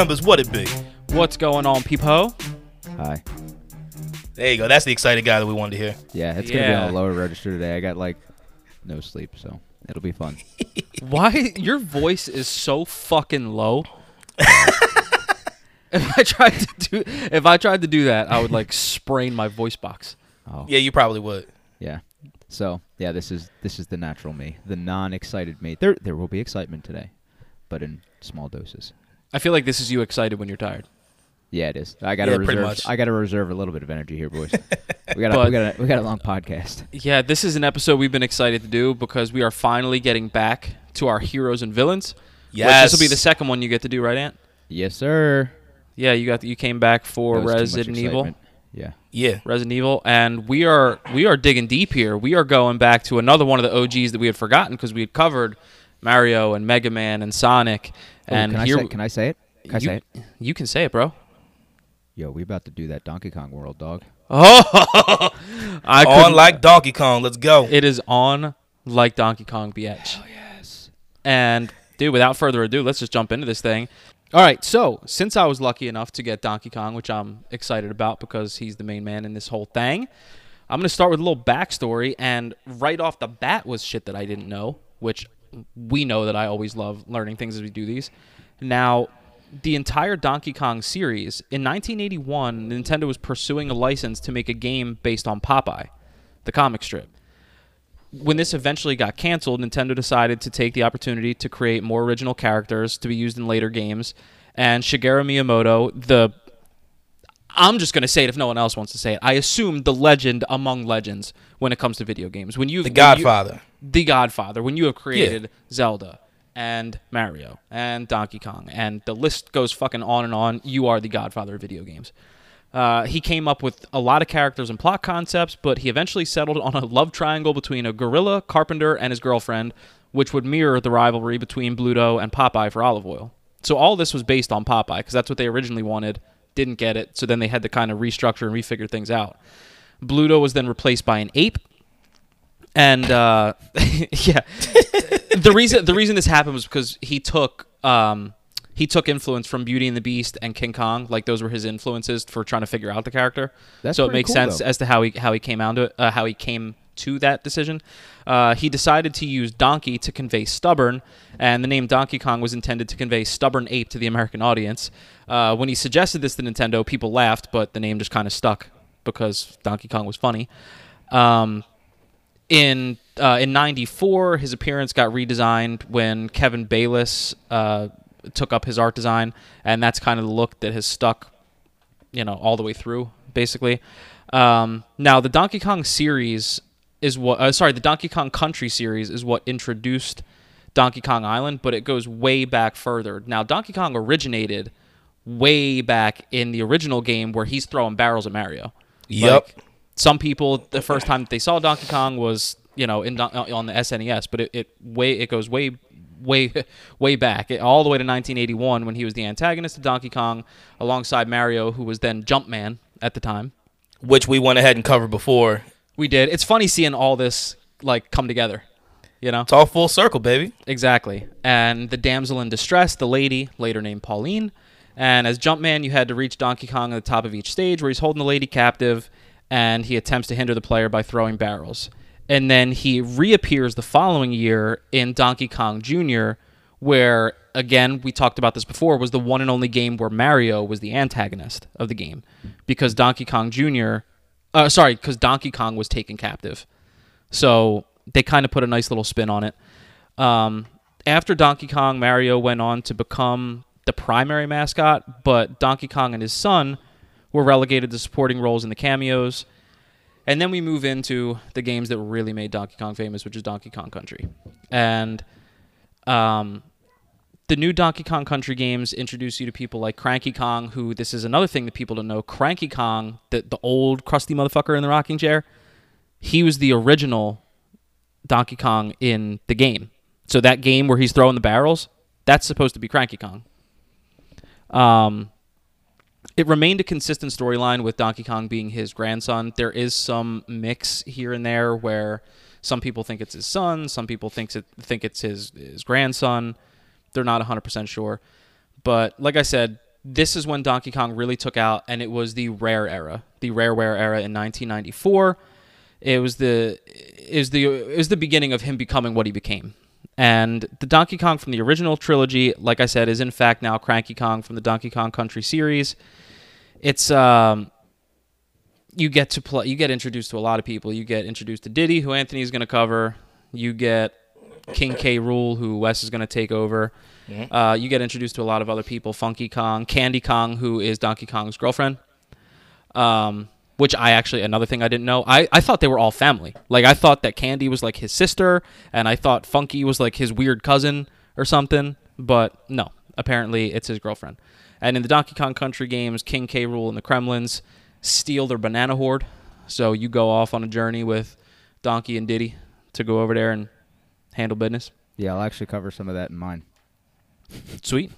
members, what it be? What's going on, peepo? Hi. There you go. That's the excited guy that we wanted to hear. Yeah, it's going to be on the lower register today. I got, like, no sleep, so it'll be fun. Why? Your voice is so fucking low. If I tried to do that, I would, like, sprain my voice box. Oh. Yeah, you probably would. Yeah. So, yeah, this is the natural me, the non-excited me. There will be excitement today, but in small doses. I feel like this is you excited when you're tired. Yeah, it is. I gotta reserve a little bit of energy here, boys. we got a long podcast. Yeah, this is an episode we've been excited to do because we are finally getting back to our heroes and villains. Yes. This will be the second one you get to do, right, Ant? Yes, sir. Yeah, you came back for Resident Evil. Yeah. Resident Evil, and we are digging deep here. We are going back to another one of the OGs that we had forgotten because we had covered Mario and Mega Man and Sonic. And can I say it? You can say it, bro. Yo, we about to do that Donkey Kong world, dog. Oh, on like Donkey Kong. Let's go. It is on like Donkey Kong, bitch. Oh yes. And dude, without further ado, let's just jump into this thing. All right, so since I was lucky enough to get Donkey Kong, which I'm excited about because he's the main man in this whole thing, I'm going to start with a little backstory, and right off the bat was shit that I didn't know, which we know that I always love learning things as we do these. Now, the entire Donkey Kong series, in 1981, Nintendo was pursuing a license to make a game based on Popeye, the comic strip. When this eventually got canceled, Nintendo decided to take the opportunity to create more original characters to be used in later games. And Shigeru Miyamoto, I'm just going to say it if no one else wants to say it. I assume the legend among legends when it comes to video games. The Godfather. When you have created Zelda and Mario and Donkey Kong, and the list goes fucking on and on, you are the Godfather of video games. He came up with a lot of characters and plot concepts, but he eventually settled on a love triangle between a gorilla, carpenter, and his girlfriend, which would mirror the rivalry between Bluto and Popeye for olive oil. So all this was based on Popeye, because that's what they originally wanted, didn't get it, so then they had to kind of restructure and refigure things out. Bluto was then replaced by an ape, and, yeah. The reason this happened was because he took... He took influence from Beauty and the Beast and King Kong. Like, those were his influences for trying to figure out the character. So it makes sense as to how he came to that decision. He decided to use donkey to convey stubborn, and the name Donkey Kong was intended to convey stubborn ape to the American audience. When he suggested this to Nintendo, people laughed, but the name just kind of stuck because Donkey Kong was funny. In 94, his appearance got redesigned when Kevin Bayliss... took up his art design, and that's kind of the look that has stuck, you know, all the way through, basically. Now, the Donkey Kong series is what... the Donkey Kong Country series is what introduced Donkey Kong Island, but it goes way back further. Now, Donkey Kong originated way back in the original game where he's throwing barrels at Mario. Yep. Like, some people, the first time that they saw Donkey Kong was, you know, on the SNES, but it goes way back, all the way to 1981 when he was the antagonist of Donkey Kong alongside Mario, who was then Jumpman at the time. Which we went ahead and covered before. We did. It's funny seeing all this, like, come together, you know? It's all full circle, baby. Exactly. And the damsel in distress, the lady, later named Pauline. And as Jumpman, you had to reach Donkey Kong at the top of each stage where he's holding the lady captive, and he attempts to hinder the player by throwing barrels. And then he reappears the following year in Donkey Kong Jr., where, again, we talked about this before, was the one and only game where Mario was the antagonist of the game, because Donkey Kong was taken captive. So they kind of put a nice little spin on it. After Donkey Kong, Mario went on to become the primary mascot, but Donkey Kong and his son were relegated to supporting roles in the cameos. And then we move into the games that really made Donkey Kong famous, which is Donkey Kong Country. And the new Donkey Kong Country games introduce you to people like Cranky Kong, who, this is another thing that people don't know, Cranky Kong, the old crusty motherfucker in the rocking chair, he was the original Donkey Kong in the game. So that game where he's throwing the barrels, that's supposed to be Cranky Kong. It remained a consistent storyline with Donkey Kong being his grandson. There is some mix here and there where some people think it's his son, some people think it's his grandson. They're not 100% sure. But like I said, this is when Donkey Kong really took out, and it was the Rare era, the Rareware era in 1994. It was the beginning of him becoming what he became. And the Donkey Kong from the original trilogy, like I said, is in fact now Cranky Kong from the Donkey Kong Country series. It's you get to play, you get introduced to a lot of people. You get introduced to Diddy, who Anthony is going to cover. You get King K. Rool, who Wes is going to take over. Yeah. You get introduced to a lot of other people. Funky Kong, Candy Kong, who is Donkey Kong's girlfriend. Which I actually, another thing I didn't know, I thought they were all family. Like, I thought that Candy was, like, his sister, and I thought Funky was, like, his weird cousin or something. But, no. Apparently, it's his girlfriend. And in the Donkey Kong Country games, King K. Rool and the Kremlins steal their banana horde. So you go off on a journey with Donkey and Diddy to go over there and handle business. Yeah, I'll actually cover some of that in mine. Sweet.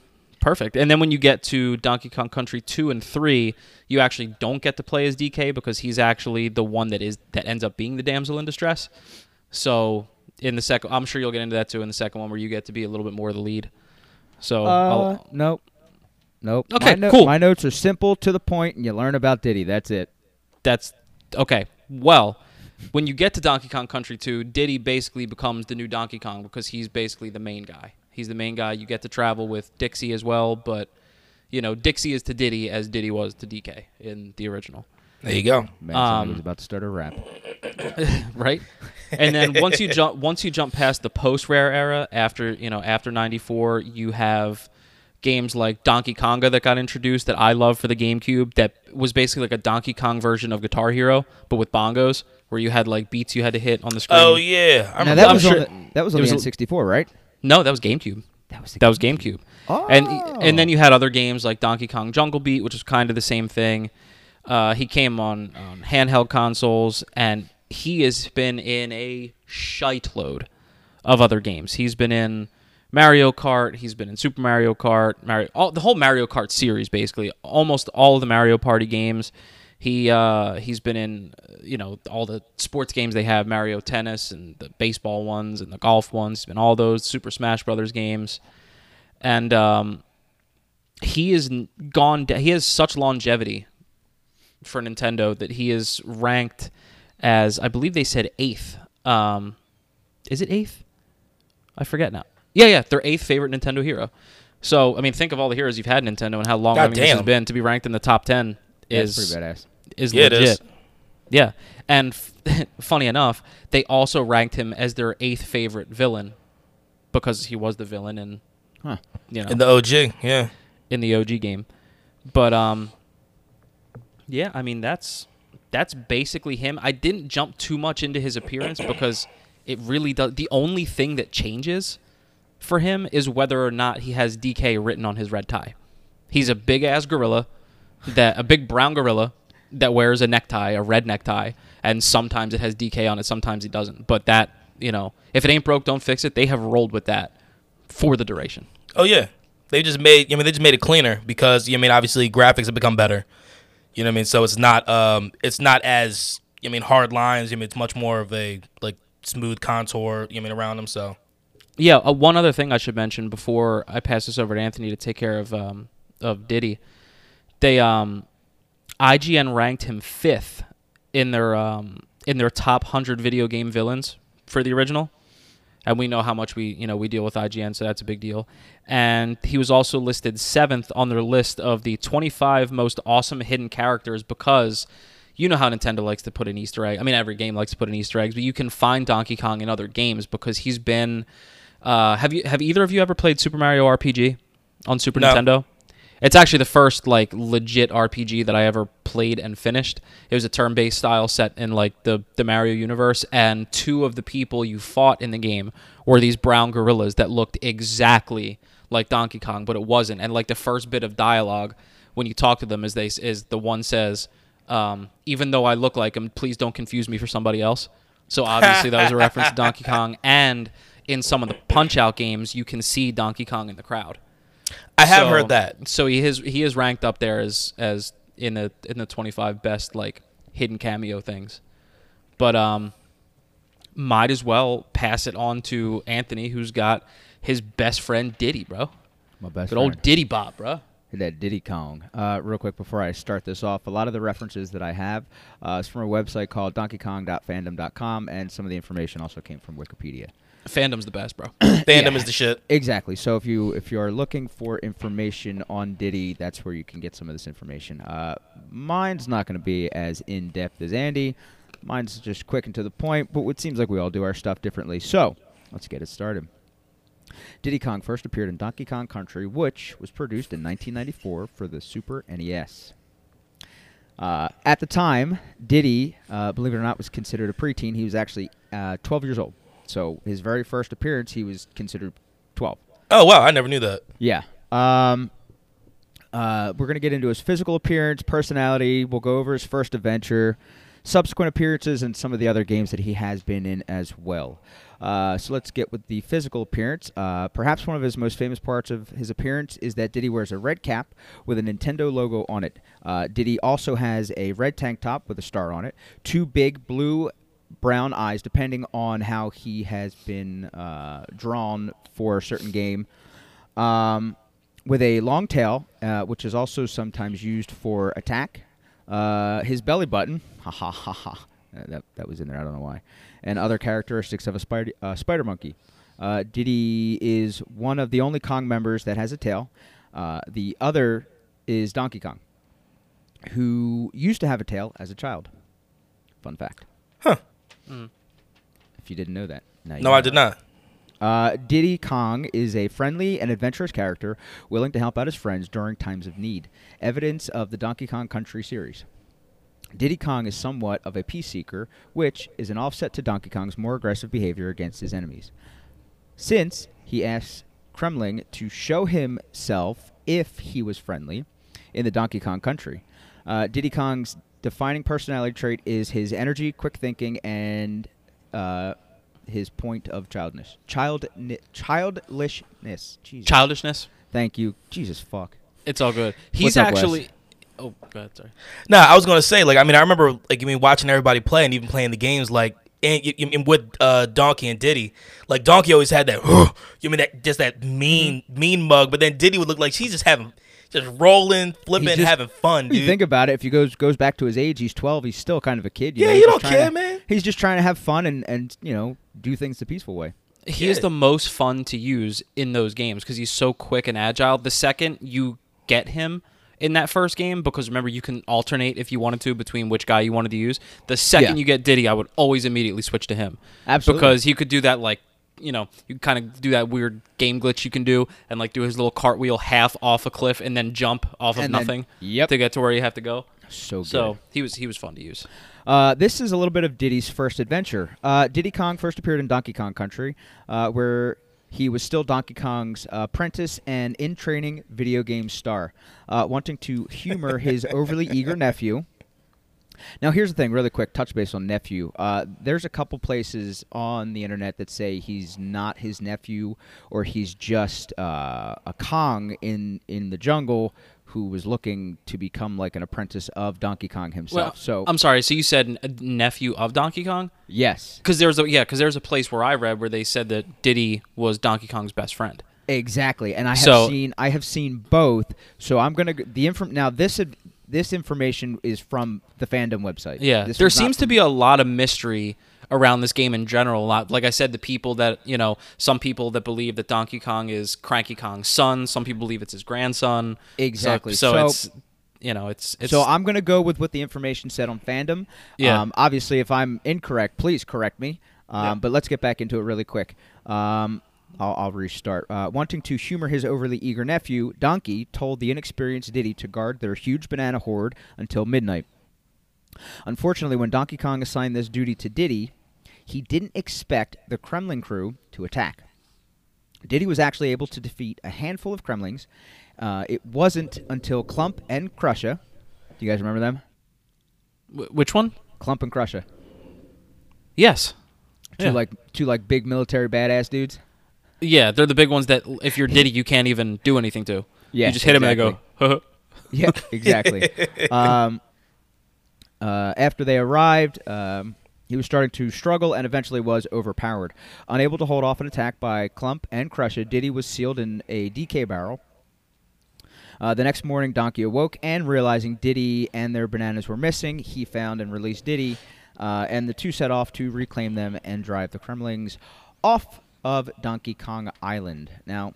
Perfect. And then when you get to Donkey Kong Country 2 and 3, you actually don't get to play as DK because he's actually the one that ends up being the damsel in distress. So in the second, I'm sure you'll get into that too in the second one where you get to be a little bit more the lead. So nope. Okay, cool. My notes are simple to the point, and you learn about Diddy. That's it. That's okay. Well, when you get to Donkey Kong Country 2, Diddy basically becomes the new Donkey Kong because he's basically the main guy. He's the main guy. You get to travel with Dixie as well, but, you know, Dixie is to Diddy as Diddy was to DK in the original. There you go. Man, somebody was about to start a rap. Right? And then once you jump past the post-Rare era, after 94, you have games like Donkey Konga that got introduced that I love for the GameCube that was basically like a Donkey Kong version of Guitar Hero, but with bongos, where you had, like, beats you had to hit on the screen. Oh, yeah. Now, that was on the N64, right? No, that was GameCube. That was GameCube. Oh. And then you had other games like Donkey Kong Jungle Beat, which was kind of the same thing. He came on handheld consoles, and he has been in a shite load of other games. He's been in Mario Kart. He's been in Super Mario Kart. The whole Mario Kart series, basically. Almost all of the Mario Party games. He's been in, all the sports games they have, Mario Tennis and the baseball ones and the golf ones, and all those Super Smash Brothers games. And he has such longevity for Nintendo that he is ranked as, I believe they said 8th. Is it 8th? I forget now. Yeah, their 8th favorite Nintendo hero. So, I mean, think of all the heroes you've had in Nintendo and how long this has been to be ranked in the top 10. That's pretty badass. Legit. It is. Yeah. And funny enough, they also ranked him as their 8th favorite villain because he was the villain in, in the OG, yeah. In the OG game. But, yeah, I mean, that's basically him. I didn't jump too much into his appearance because it really does. The only thing that changes for him is whether or not he has DK written on his red tie. He's a big-ass gorilla. A big brown gorilla that wears a red necktie, and sometimes it has DK on it, sometimes it doesn't. But that, if it ain't broke, don't fix it. They have rolled with that for the duration. Oh yeah, they just made it cleaner because obviously graphics have become better. You know what I mean? So it's not as hard lines. It's much more of a like smooth contour. Around them. So yeah, one other thing I should mention before I pass this over to Anthony to take care of Diddy. They IGN ranked him 5th in their top 100 video game villains for the original, and we know how much we deal with IGN, so that's a big deal. And he was also listed 7th on their list of the 25 most awesome hidden characters because you know how Nintendo likes to put an Easter egg. I mean, every game likes to put an Easter egg, but you can find Donkey Kong in other games because he's been. Have either of you ever played Super Mario RPG on Super Nintendo? It's actually the first, like, legit RPG that I ever played and finished. It was a turn-based style set in, like, the Mario universe, and two of the people you fought in the game were these brown gorillas that looked exactly like Donkey Kong, but it wasn't. And, like, the first bit of dialogue when you talk to them is the one says, even though I look like him, please don't confuse me for somebody else. So, obviously, that was a reference to Donkey Kong. And in some of the Punch-Out! Games, you can see Donkey Kong in the crowd. I have heard that. So he is ranked up there as in the 25 best like hidden cameo things, but might as well pass it on to Anthony, who's got his best friend Diddy, bro. My best friend. Good old Diddy Bob, bro. That Diddy Kong. Real quick before I start this off, a lot of the references that I have is from a website called DonkeyKong.fandom.com, and some of the information also came from Wikipedia. Fandom's the best, bro. Fandom is the shit. Exactly. So if you are looking for information on Diddy, that's where you can get some of this information. Mine's not going to be as in-depth as Andy. Mine's just quick and to the point, but it seems like we all do our stuff differently. So let's get it started. Diddy Kong first appeared in Donkey Kong Country, which was produced in 1994 for the Super NES. At the time, Diddy, believe it or not, was considered a preteen. He was actually 12 years old. So his very first appearance, he was considered 12. Oh, wow. I never knew that. Yeah. We're going to get into his physical appearance, personality. We'll go over his first adventure, subsequent appearances, and some of the other games that he has been in as well. So let's get with the physical appearance. Perhaps one of his most famous parts of his appearance is that Diddy wears a red cap with a Nintendo logo on it. Diddy also has a red tank top with a star on it, two big blue brown eyes, depending on how he has been drawn for a certain game, with a long tail, which is also sometimes used for attack. His belly button, that was in there, I don't know why, and other characteristics of a spider monkey. Diddy is one of the only Kong members that has a tail. The other is Donkey Kong, who used to have a tail as a child. Fun fact. Huh. Mm. If you didn't know that. Now you know. I did not. Diddy Kong is a friendly and adventurous character willing to help out his friends during times of need. Evidence of the Donkey Kong Country series. Diddy Kong is somewhat of a peace seeker, which is an offset to Donkey Kong's more aggressive behavior against his enemies. Since he asks Kremling to show himself if he was friendly in the Donkey Kong Country, Diddy Kong's defining personality trait is his energy, quick thinking, and... his point of childishness. Childishness. Jesus. Childishness? Thank you. Jesus, fuck. It's all good. He's actually... Wes? Oh, go ahead, sorry. No, I was going to say, like, I mean, I remember, like, I mean, watching everybody play and even playing the games, like, and with Donkey and Diddy. Like, Donkey always had that, just that mean mug, but then Diddy would look like she's just having... Just rolling, flipping, having fun, dude. You think about it, if he goes back to his age, he's 12, he's still kind of a kid. You know, you don't care, man. He's just trying to have fun and you know, do things the peaceful way. He is the most fun to use in those games because he's so quick and agile. The second you get him in that first game, because remember, you can alternate if you wanted to between which guy you wanted to use. The second you get Diddy, I would always immediately switch to him. Absolutely. Because he could do that, like, you know, you kind of do that weird game glitch you can do and, like, do his little cartwheel half off a cliff and then jump off of nothing to get to where you have to go. So good. So he was fun to use. This is a little bit of Diddy's first adventure. Diddy Kong first appeared in Donkey Kong Country, where he was still Donkey Kong's apprentice and in-training video game star, wanting to humor his overly eager nephew. Now, here's the thing, really quick, touch base on nephew. There's a couple places on the internet that say he's not his nephew or he's just a Kong in the jungle who was looking to become like an apprentice of Donkey Kong himself. Well, so I'm sorry, so you said nephew of Donkey Kong? Yes. Because there's a place where I read where they said that Diddy was Donkey Kong's best friend. Exactly, and I have seen both. So I'm gonna This information is from the fandom website. Yeah, there seems to be a lot of mystery around this game in general. A lot, like I said, the people that, you know, some people that believe that Donkey Kong is Cranky Kong's son. Some people believe it's his grandson. Exactly. So it's, you know, it's. So I'm gonna go with what the information said on fandom. Yeah. Obviously, if I'm incorrect, please correct me. But let's get back into it really quick. I'll restart. Wanting to humor his overly eager nephew, Donkey told the inexperienced Diddy to guard their huge banana horde until midnight. Unfortunately, when Donkey Kong assigned this duty to Diddy, he didn't expect the Kremling crew to attack. Diddy was actually able to defeat a handful of Kremlings. It wasn't until Clump and Krusha. Do you guys remember them? Which one? Clump and Krusha. Yes. Two big military badass dudes. Yeah, they're the big ones that if you're Diddy, you can't even do anything to. Yeah, you just hit him and they go, yeah, exactly. After they arrived, he was starting to struggle and eventually was overpowered. Unable to hold off an attack by Clump and Krusha, Diddy was sealed in a DK barrel. The next morning, Donkey awoke and, realizing Diddy and their bananas were missing, he found and released Diddy, and the two set off to reclaim them and drive the Kremlings off of Donkey Kong Island. Now,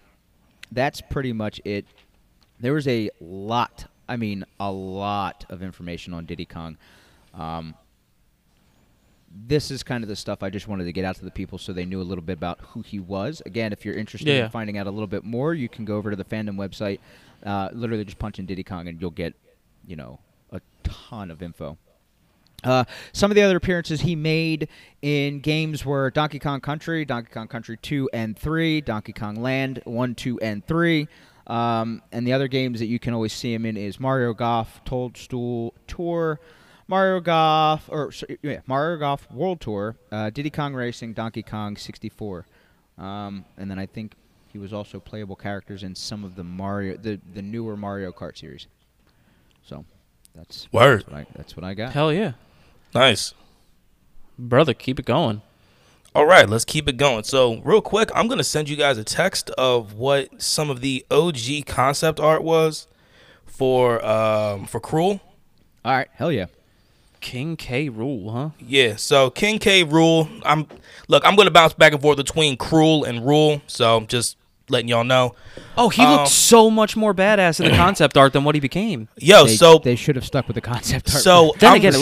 that's pretty much it. There was a lot, I mean a lot of information on Diddy Kong. This is kind of the stuff I just wanted to get out to the people so they knew a little bit about who he was. Again, if you're interested in finding out a little bit more, you can go over to the fandom website, literally just punch in Diddy Kong and you'll get, you know, a ton of info. Some of the other appearances he made in games were Donkey Kong Country, Donkey Kong Country 2 and 3, Donkey Kong Land 1, 2, and 3. And the other games that you can always see him in is Mario Golf, Toadstool Tour, Mario Golf World Tour, Diddy Kong Racing, Donkey Kong 64. And then I think he was also playable characters in some of the the newer Mario Kart series. So that's word. That's what I got. Hell yeah. Nice. Brother, keep it going. All right, let's keep it going. So real quick, I'm going to send you guys a text of what some of the OG concept art was for Cruel. All right, hell yeah. King K. Rool, huh? Yeah, so King K. Rool. I'm going to bounce back and forth between Cruel and Rool, so just letting y'all know. Oh, he looked so much more badass in the concept art than what he became. Yo, so they should have stuck with the concept art. So then again, it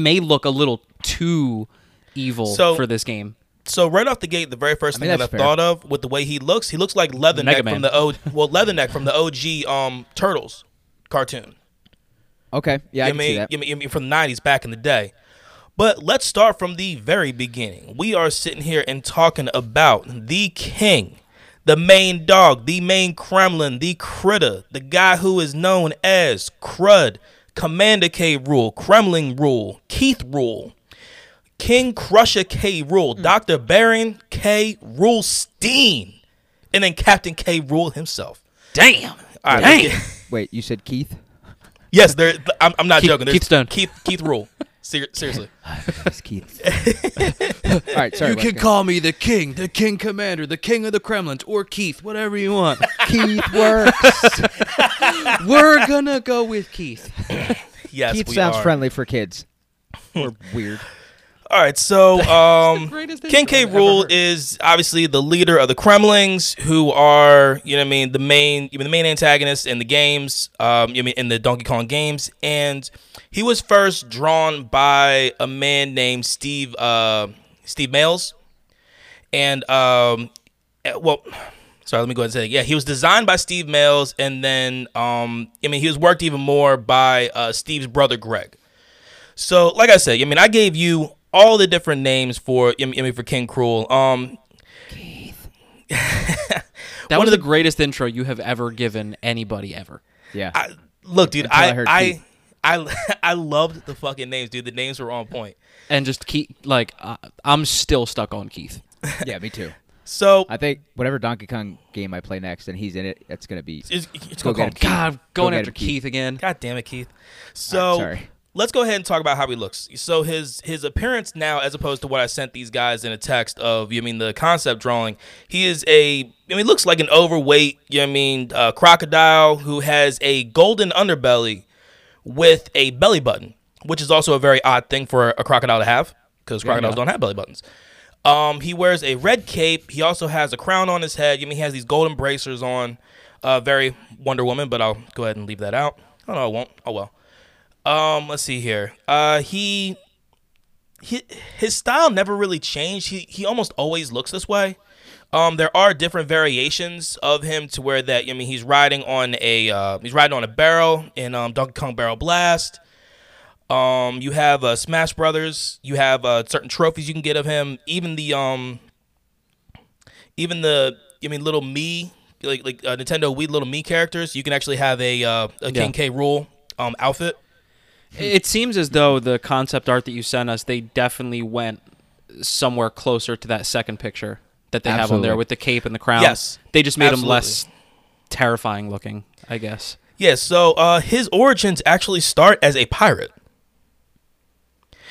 may look a little too evil for this game. So right off the gate, the very first thing that I thought of with the way he looks like Leatherneck from the Leatherneck from the OG Turtles cartoon. Okay, yeah, I mean from the 90s back in the day. But let's start from the very beginning. We are sitting here and talking about the king, the main dog, the main Kremlin, the critter, the guy who is known as Crud, Commander K. Rool, Kremlin Rool, Keith Rool, King Crusher K. Rool, Dr. Baron K. Roolstein, and then Captain K. Rool himself. Damn. All right, wait, you said Keith? Yes, I'm not joking. There's Keith Stone. Keith Rool. Seriously. It's Keith. All right, sorry. You can call me the king commander, the king of the Kremlins, or Keith, whatever you want. Keith works. We're going to go with Keith. Yes, Keith sounds friendly for kids. Or weird. All right, so King K. Rool is obviously the leader of the Kremlings, who are, you know what I mean, the main antagonist in the games, in the Donkey Kong games, and he was first drawn by a man named Steve Mayles, and let me go ahead and say it. Yeah, he was designed by Steve Mayles, and then he was worked even more by Steve's brother Greg. So, like I said, I gave you all the different names for King Cruel. Keith. That was the greatest intro you have ever given anybody ever. Yeah. I loved the fucking names, dude. The names were on point. And just Keith, I'm still stuck on Keith. Yeah, me too. So I think whatever Donkey Kong game I play next and he's in it, that's gonna be. It's go going. God, going after Keith again. God damn it, Keith. So. Sorry. Let's go ahead and talk about how he looks. So his appearance now, as opposed to what I sent these guys in a text of, the concept drawing, he is looks like an overweight, crocodile who has a golden underbelly with a belly button, which is also a very odd thing for a crocodile to have, because crocodiles don't have belly buttons. He wears a red cape. He also has a crown on his head. He has these golden bracers on. Very Wonder Woman, but I'll go ahead and leave that out. Oh, no, I won't. Oh, well. Let's see here. His style never really changed. He almost always looks this way. There are different variations of him to where that he's riding on a barrel in Donkey Kong Barrel Blast. You have Smash Brothers. You have certain trophies you can get of him. Even the little Mii, like Nintendo Wii little Mii characters. You can actually have a King K. Rool outfit. It seems as though the concept art that you sent us, they definitely went somewhere closer to that second picture that they have on there with the cape and the crown. Yes, they just made him less terrifying looking, I guess. Yeah. So his origins actually start as a pirate.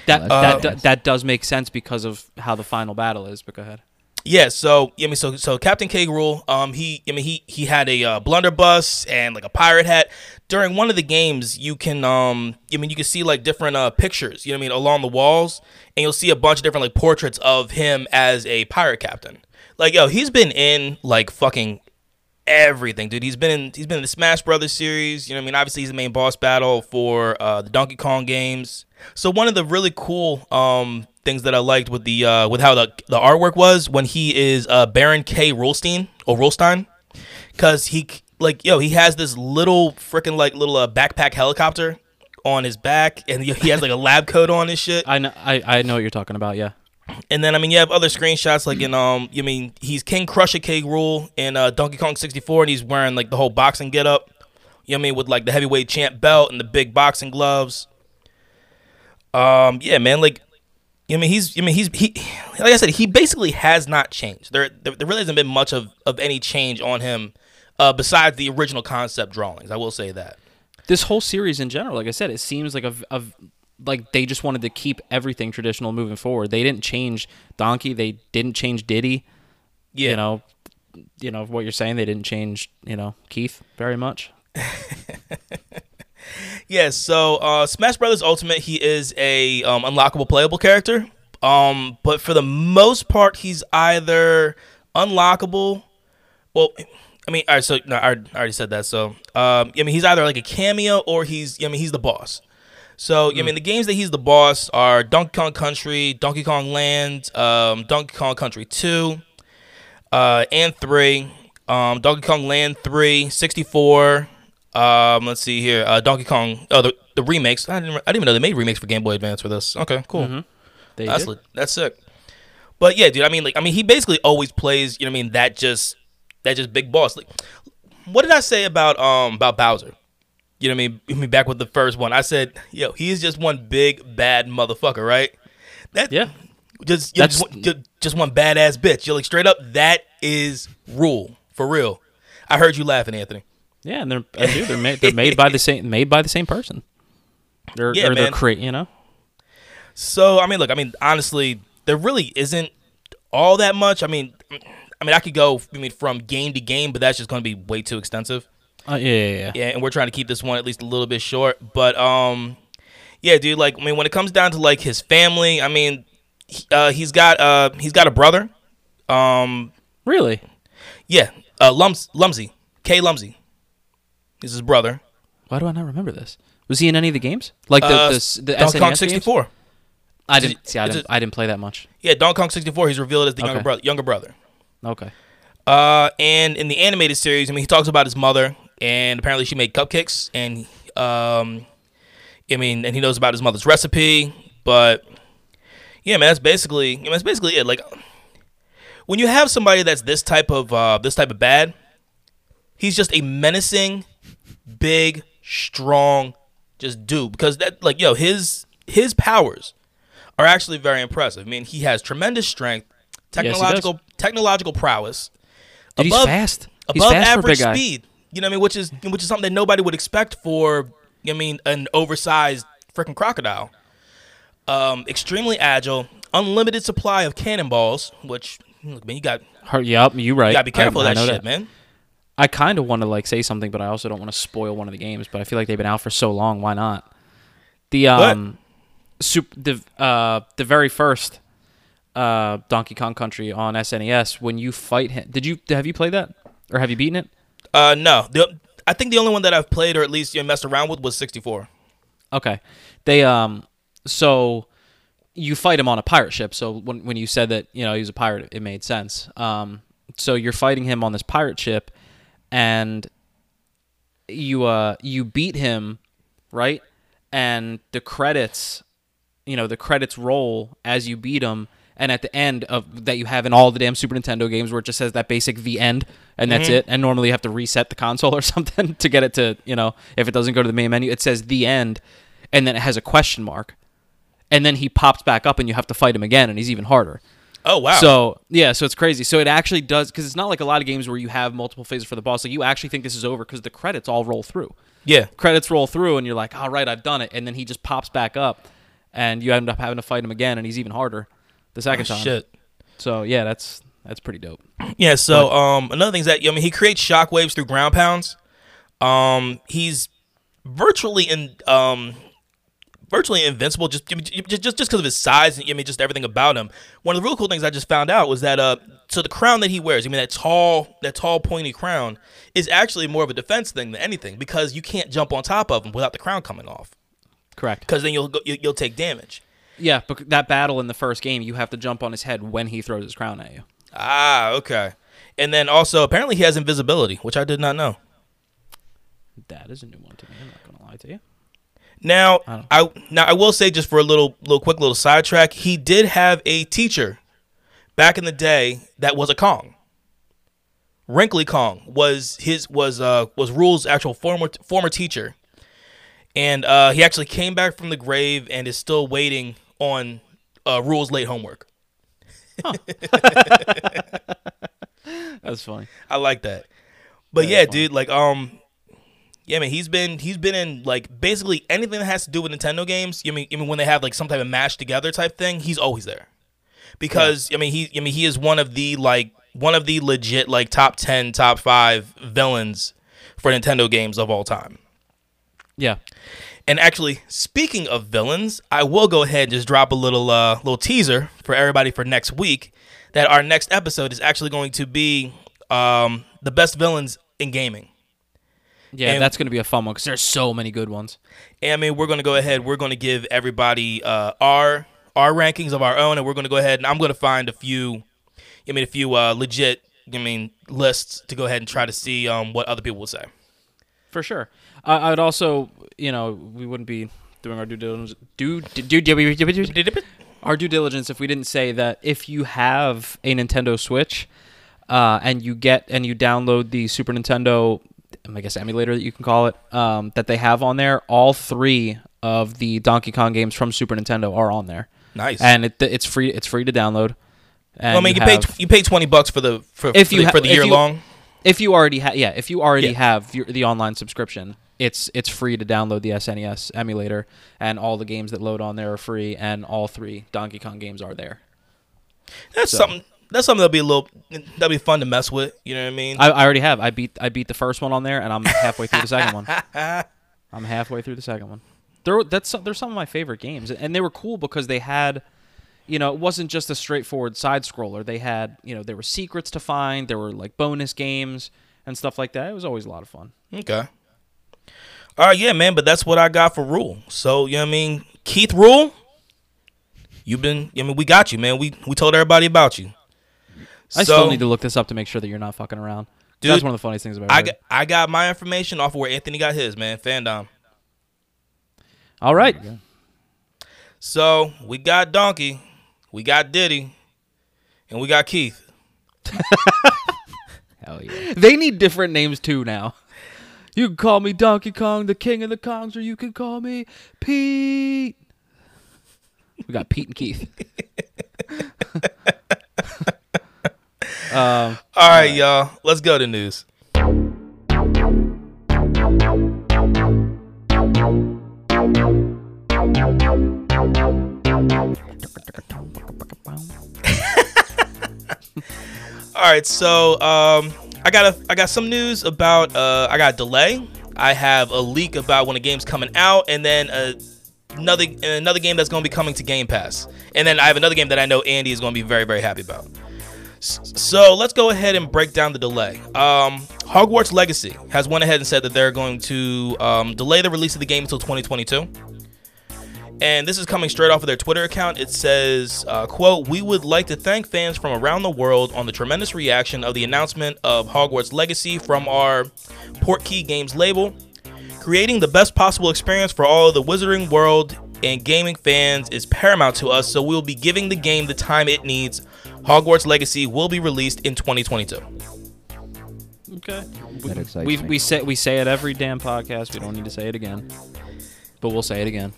That does make sense because of how the final battle is. But go ahead. Yeah, so I mean, so Captain K. Rool, he had a blunderbuss and like a pirate hat. During one of the games, you can you can see like different pictures, you know what I mean, along the walls, and you'll see a bunch of different like portraits of him as a pirate captain. Like, yo, he's been in like fucking everything, dude. He's been in the Smash Brothers series, you know what I mean. Obviously, he's the main boss battle for the Donkey Kong games. So one of the really cool things that I liked with the with how the artwork was when he is Baron K. Rolstein or Rolstein, because he like, yo, he has this little freaking like little backpack helicopter on his back, and he has like a lab coat on his shit. I know what you're talking about, yeah. And then I mean, you have other screenshots like in you mean he's King Crusher K. Rool in Donkey Kong 64, and he's wearing like the whole boxing getup, you know what I mean, with like the heavyweight champ belt and the big boxing gloves. Yeah, man, like, I mean, he like I said, he basically has not changed. There really hasn't been much of any change on him besides the original concept drawings. I will say that. This whole series in general, like I said, it seems like like they just wanted to keep everything traditional moving forward. They didn't change Donkey, they didn't change Diddy. Yeah. You know what you're saying, they didn't change, you know, Keith very much. Yeah, so Smash Brothers Ultimate, he is a unlockable playable character, but for the most part, he's either unlockable. Well, I mean, all right, so no, I already said that. So I mean, he's either like a cameo or he's the boss. So I mean, the games that he's the boss are Donkey Kong Country, Donkey Kong Land, Donkey Kong Country 2 and 3, Donkey Kong Land 3, 64. Let's see here. Donkey Kong. Oh, the remakes. I didn't even know they made remakes for Game Boy Advance for this. Okay, cool. Mm-hmm. That's sick. But yeah, dude. I mean, he basically always plays, you know what I mean, that just big boss. Like, what did I say about Bowser? You know what I mean? Back with the first one, I said, yo, he's just one big bad motherfucker, right? That yeah. Just one badass bitch. You're like, straight up, that is Rool for real. I heard you laughing, Anthony. Yeah, and they're made by the same person. They're creating, you know. So I mean, look, I mean, honestly, there really isn't all that much. I mean, I could go, I mean, from game to game, but that's just going to be way too extensive. Yeah, and we're trying to keep this one at least a little bit short. But yeah, dude, like, I mean, when it comes down to like his family, I mean, he's got a brother. Really? Yeah, Lumsy, K. Lumsy. He's his brother. Why do I not remember this? Was he in any of the games? Like the Donkey Kong 64. Games? I didn't play that much. Yeah, Donkey Kong 64. He's revealed as the younger brother. Okay. And in the animated series, I mean, he talks about his mother, and apparently she made cupcakes, and I mean, and he knows about his mother's recipe. But yeah, man, that's basically it. Like, when you have somebody that's this type of bad, he's just a menacing, big, strong, just dude. Because that, like, yo, his powers are actually very impressive. I mean, he has tremendous strength, technological prowess. Dude, he's fast, above average speed. You know what I mean? Which is something that nobody would expect for, you know what I mean, an oversized freaking crocodile. Extremely agile, unlimited supply of cannonballs. Which, look, man, you got. Yep, you right. You gotta be careful of that shit, man. I kind of want to like say something, but I also don't want to spoil one of the games. But I feel like they've been out for so long. Why not? The very first Donkey Kong Country on SNES, when you fight him, have you played that, or have you beaten it? No. I think the only one that I've played, or at least you messed around with, was 64. Okay. They so you fight him on a pirate ship. So when you said that, you know, he was a pirate, it made sense. So you're fighting him on this pirate ship. And you beat him, right? And the credits roll as you beat him. And at the end of that, you have in all the damn Super Nintendo games where it just says that basic "the end" and that's it. And normally you have to reset the console or something to get it to, you know, if it doesn't go to the main menu, it says "the end," and then it has a question mark. And then he pops back up, and you have to fight him again, and he's even harder. Oh, wow. So, yeah, so it's crazy. So it actually does, because it's not like a lot of games where you have multiple phases for the boss. Like, you actually think this is over because the credits all roll through. Yeah. Credits roll through, and you're like, all right, I've done it. And then he just pops back up, and you end up having to fight him again, and he's even harder the second time. Shit. So, yeah, that's That's pretty dope. Yeah, so another thing is that, I mean, he creates shockwaves through ground pounds. He's virtually virtually invincible just because of his size and, I mean, just everything about him. One of the really cool things I just found out was that so the crown that he wears, I mean, that tall pointy crown is actually more of a defense thing than anything, because you can't jump on top of him without the crown coming off. Correct. Because then you'll take damage. Yeah, but that battle in the first game, you have to jump on his head when he throws his crown at you. Ah, okay. And then also, apparently he has invisibility, which I did not know. That is a new one to me, I'm not going to lie to you. Now, I will say, just for a quick little sidetrack, he did have a teacher back in the day that was a Kong. Wrinkly Kong was Rule's actual former teacher. And he actually came back from the grave and is still waiting on Rule's late homework. Huh. That's funny. I like that. But yeah, dude, like yeah, man, he's been in like basically anything that has to do with Nintendo games. I mean, even when they have like some type of mash together type thing, he's always there. Because yeah. I mean he is one of the legit like top 5 villains for Nintendo games of all time. Yeah. And actually, speaking of villains, I will go ahead and just drop a little teaser for everybody for next week, that our next episode is actually going to be the best villains in gaming. Yeah, and that's going to be a fun one because there's so many good ones. And I mean, we're going to go ahead, we're going to give everybody our rankings of our own, and we're going to go ahead and I'm going to find a few legit lists to go ahead and try to see what other people will say. For sure. I would also, we wouldn't be doing our due diligence if we didn't say that if you have a Nintendo Switch and you download the Super Nintendo, I guess, emulator that you can call it, that they have on there, all 3 of the Donkey Kong games from Super Nintendo are on there. Nice. And it's free. It's free to download. And you pay $20 for the year long. If you already have the online subscription, it's free to download the SNES emulator, and all the games that load on there are free, and all 3 Donkey Kong games are there. That's something that'll be fun to mess with. You know what I mean? I already have. I beat the first one on there, and I'm halfway through the second one. They're some of my favorite games, and they were cool because they had. It wasn't just a straightforward side-scroller. They had, there were secrets to find. There were, like, bonus games and stuff like that. It was always a lot of fun. Okay. All right, yeah, man, but that's what I got for Rule. So, Keith Rule, we got you, man. We told everybody about you. I still need to look this up to make sure that you're not fucking around. Dude, that's one of the funniest things about it. I got my information off of where Anthony got his, man. Fandom. All right. Oh, so, we got Donkey. We got Diddy, and we got Keith. Hell yeah! They need different names too now. You can call me Donkey Kong, the King of the Kongs, or you can call me Pete. We got Pete and Keith. All right, y'all. Let's go to news. All right, so I got some news about I got a delay. I have a leak about when a game's coming out, and then another game that's going to be coming to Game Pass, and then I have another game that I know Andy is going to be very, very happy about. So let's go ahead and break down the delay. Hogwarts Legacy has went ahead and said that they're going to delay the release of the game until 2022. And this is coming straight off of their Twitter account. It says, quote, "We would like to thank fans from around the world on the tremendous reaction of the announcement of Hogwarts Legacy from our Portkey Games label. Creating the best possible experience for all of the wizarding world and gaming fans is paramount to us, so we'll be giving the game the time it needs. Hogwarts Legacy will be released in 2022. Okay. We say it every damn podcast. We don't need to say it again. But we'll say it again.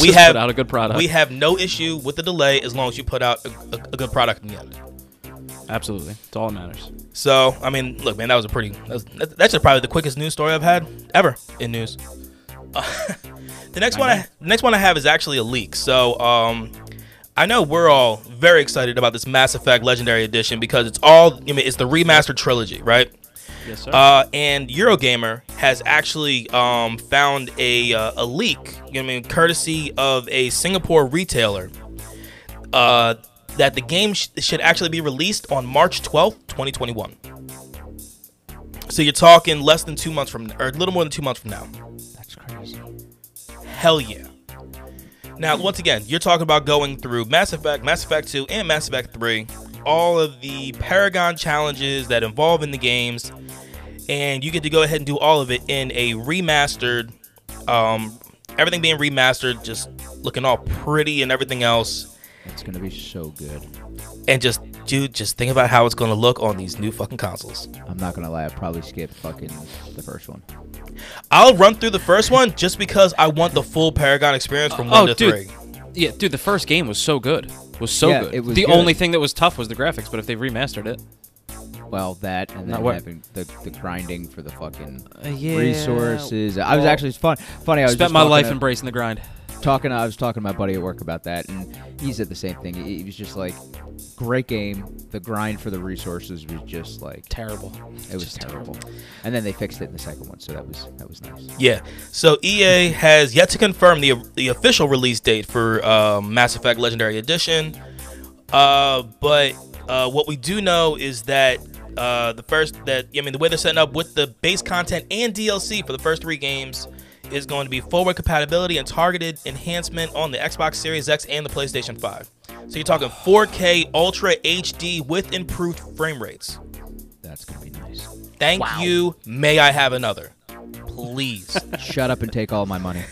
We have put out a good product. We have no issue with the delay as long as you put out a good product in the end. Absolutely, it's all that matters. So, I mean, look, man, that's probably the quickest news story I've had ever in news. The next one I have is actually a leak. So, I know we're all very excited about this Mass Effect Legendary Edition because it's all, I mean, it's the remastered trilogy, right? Yes, sir. And Eurogamer has actually found a leak, you know what I mean, courtesy of a Singapore retailer, that the game should actually be released on March 12th, 2021. So you're talking less than 2 months from, or a little more than 2 months from now. That's crazy. Hell yeah. Now, once again, you're talking about going through Mass Effect, Mass Effect 2, and Mass Effect 3, all of the Paragon challenges that involve in the games, and you get to go ahead and do all of it in a remastered, everything being remastered, just looking all pretty and everything else. It's going to be so good. And just, dude, just think about how it's going to look on these new fucking consoles. I'm not going to lie, I probably skipped fucking the first one. I'll run through the first one just because I want the full Paragon experience from 1 to 3. Yeah, dude, the first game was so good. Was so good. It was the only thing that was tough was the graphics, but if they remastered it. Well, that and then having the grinding for the fucking resources. I was actually funny. I was spent my life embracing the grind. I was talking to my buddy at work about that, and he said the same thing. He was just like, great game. The grind for the resources was just like terrible. It was terrible. And then they fixed it in the second one, so that was nice. Yeah. So EA has yet to confirm the official release date for Mass Effect Legendary Edition, but what we do know is that the way they're setting up with the base content and DLC for the first three games is going to be forward compatibility and targeted enhancement on the Xbox Series X and the PlayStation 5. So you're talking 4K Ultra HD with improved frame rates. That's going to be nice. Thank you. May I have another? Please. Shut up and take all my money.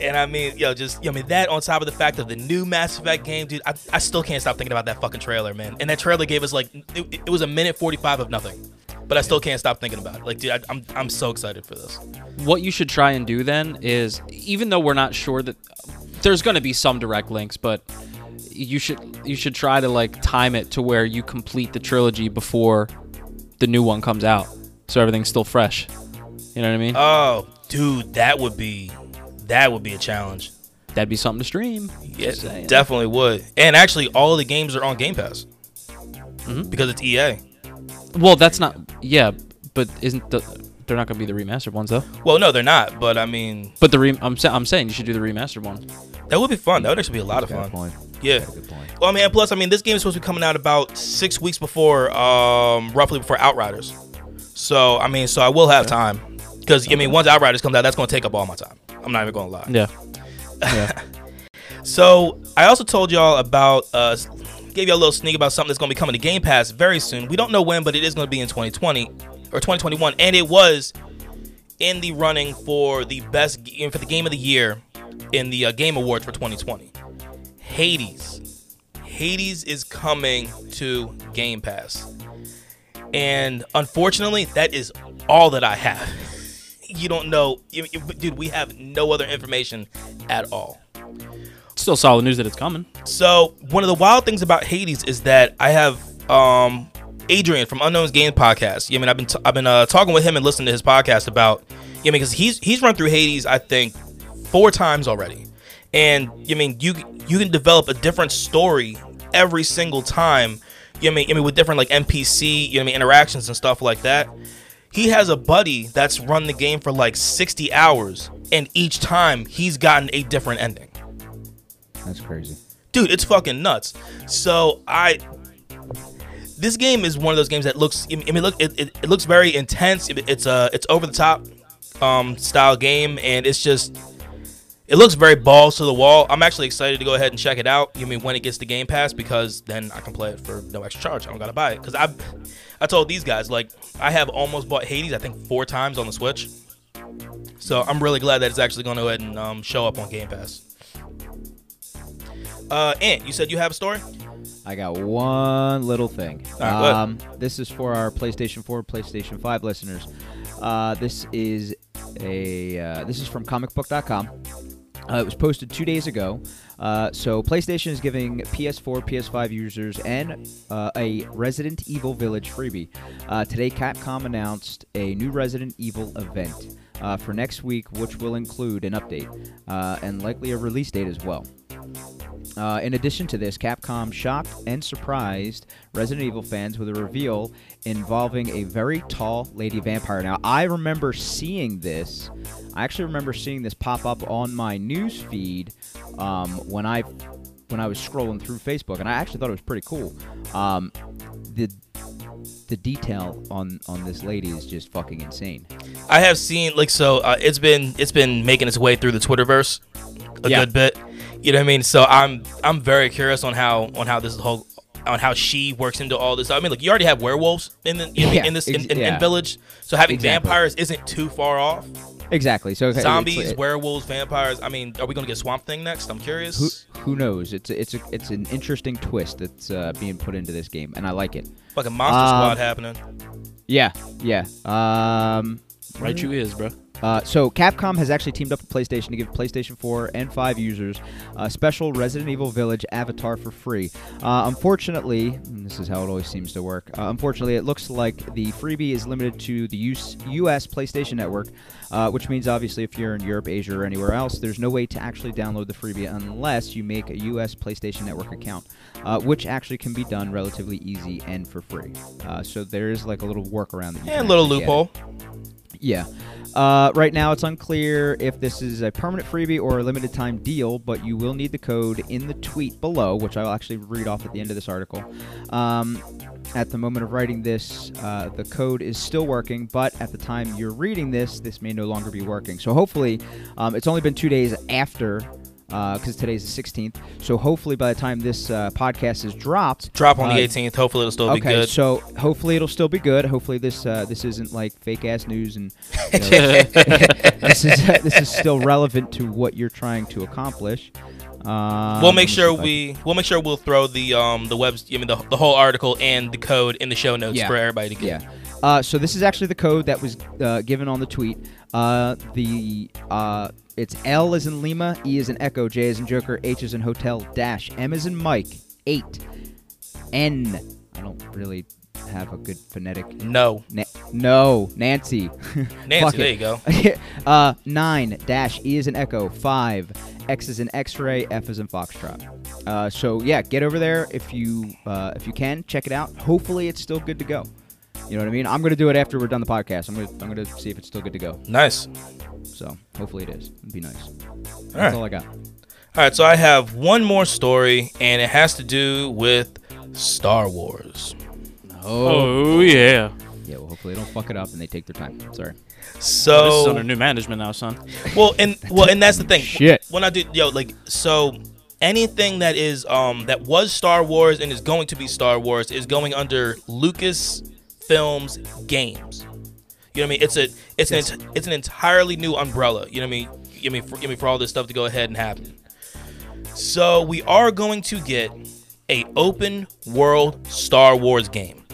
And I mean, yo, that on top of the fact of the new Mass Effect game, dude, I still can't stop thinking about that fucking trailer, man. And that trailer gave us it was a minute 45 of nothing. But I still can't stop thinking about it. Like, dude, I'm so excited for this. What you should try and do then is, even though we're not sure that there's going to be some direct links, but you should try to like time it to where you complete the trilogy before the new one comes out, so everything's still fresh. You know what I mean? Oh, dude, that would be a challenge. That'd be something to stream. Yes, yeah, definitely would. And actually, all of the games are on Game Pass because it's EA. Well, that's not... Yeah, but they're not going to be the remastered ones, though? Well, no, they're not, but I mean... But I'm saying you should do the remastered one. That would be fun. That would actually be a lot of fun. Point. Yeah. That's a good point. Well, I mean, and plus, I mean, this game is supposed to be coming out about 6 weeks before, roughly before Outriders. So, I mean, I will have time. Because, I mean, once Outriders comes out, that's going to take up all my time. I'm not even going to lie. Yeah. So, I also told y'all about... gave you a little sneak about something that's going to be coming to Game Pass very soon. We don't know when, but it is going to be in 2020 or 2021, and it was in the running for the best game for the game of the year in the Game Awards for 2020. Hades is coming to Game Pass, and unfortunately, that is all that I have. You don't know, dude. We have no other information at all. Still solid news that it's coming. So one of the wild things about Hades is that I have Adrian from Unknown's Game Podcast. I mean, I've been talking with him and listening to his podcast about, because he's run through Hades I think 4 times already, and you can develop a different story every single time. With different like NPC interactions and stuff like that. He has a buddy that's run the game for like 60 hours, and each time he's gotten a different ending. That's crazy. Dude, it's fucking nuts. So this game is one of those games that looks, it looks very intense. It's over the top style game, and it looks very balls to the wall. I'm actually excited to go ahead and check it out. When it gets to Game Pass, because then I can play it for no extra charge. I don't gotta buy it, because I told these guys, like, I have almost bought Hades I think 4 times on the Switch. So I'm really glad that it's actually going to go ahead and show up on Game Pass. Ant, you said you have a story? I got one little thing. All right, this is for our PlayStation 4, PlayStation 5 listeners. This is from comicbook.com. It was posted 2 days ago. So PlayStation is giving PS4, PS5 users and a Resident Evil Village freebie. Today, Capcom announced a new Resident Evil event for next week, which will include an update and likely a release date as well. In addition to this, Capcom shocked and surprised Resident Evil fans with a reveal involving a very tall lady vampire. Now, I remember seeing this. I actually remember seeing this pop up on my news feed when I was scrolling through Facebook, and I actually thought it was pretty cool. The detail on this lady is just fucking insane. I have seen, like, so it's been making its way through the Twitterverse a good bit. You know what I mean? So I'm very curious on how she works into all this. I mean, like, you already have werewolves in Village, so having vampires isn't too far off. Exactly. So zombies, werewolves, vampires. I mean, are we gonna get Swamp Thing next? I'm curious. Who knows? It's an interesting twist that's being put into this game, and I like it. Fucking Monster Squad happening. Yeah, yeah. Right, you is, bro. So Capcom has actually teamed up with PlayStation to give PlayStation 4 and 5 users a special Resident Evil Village avatar for free. Unfortunately, and this is how it always seems to work, unfortunately it looks like the freebie is limited to the US PlayStation Network, which means obviously if you're in Europe, Asia, or anywhere else, there's no way to actually download the freebie unless you make a US PlayStation Network account, which actually can be done relatively easy and for free. So there is like a little workaround. That you and a little loophole. Yeah. Right now, it's unclear if this is a permanent freebie or a limited-time deal, but you will need the code in the tweet below, which I will actually read off at the end of this article. At the moment of writing this, the code is still working, but at the time you're reading this, this may no longer be working. So hopefully, it's only been 2 days after, because today's the 16th, so hopefully by the time this podcast is dropped... Drop on the 18th, hopefully it'll still be good. Okay, so hopefully it'll still be good. Hopefully this isn't like fake-ass news and... You know, this is still relevant to what you're trying to accomplish. We'll throw the whole article and the code in the show notes for everybody to get. Yeah. So this is actually the code that was given on the tweet. It's L as in Lima, E as in Echo, J as in Joker, H as in Hotel, dash, M as in Mike, 8, N. I don't really have a good phonetic. Nancy. Nancy, there you go. 9, dash, E as in Echo, 5, X as in X-ray, F as in Foxtrot. So yeah, get over there if you can, check it out. Hopefully it's still good to go. You know what I mean? I'm gonna do it after we're done the podcast. I'm gonna see if it's still good to go. Nice. So hopefully it is. It'd be nice. That's all I got. All right, so I have one more story, and it has to do with Star Wars. Oh yeah. Yeah. Well, hopefully they don't fuck it up and they take their time. Sorry. So this is under new management now, son. Well, and that's the thing. Shit. When I do, anything that is that was Star Wars and is going to be Star Wars is going under Lucasfilm Games. You know what I mean? It's an entirely new umbrella. You know what I mean? For all this stuff to go ahead and happen. So we are going to get a open world Star Wars game.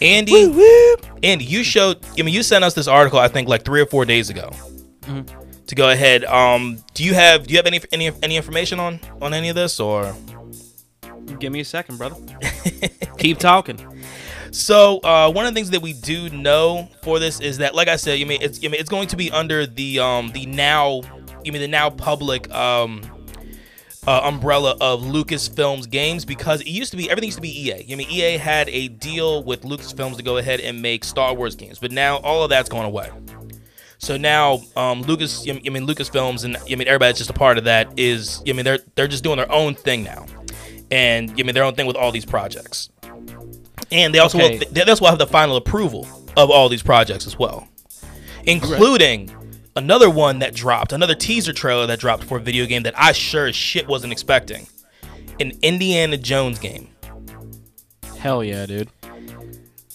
Andy, you showed. I mean, you sent us this article. I think like 3 or 4 days ago. Mm-hmm. To go ahead. Do you have any information on any of this or? Give me a second, brother. Keep talking. So one of the things that we do know for this is that, like I said, it's going to be under the now public umbrella of Lucasfilm Games, because everything used to be EA. EA had a deal with Lucasfilm to go ahead and make Star Wars games, but now all of that's going away. So now Lucasfilms and everybody's just a part of that is they're just doing their own thing now, and their own thing with all these projects. And they also will have the final approval of all these projects as well, including another one that dropped, another teaser trailer that dropped for a video game that I sure as shit wasn't expecting, an Indiana Jones game. Hell yeah, dude.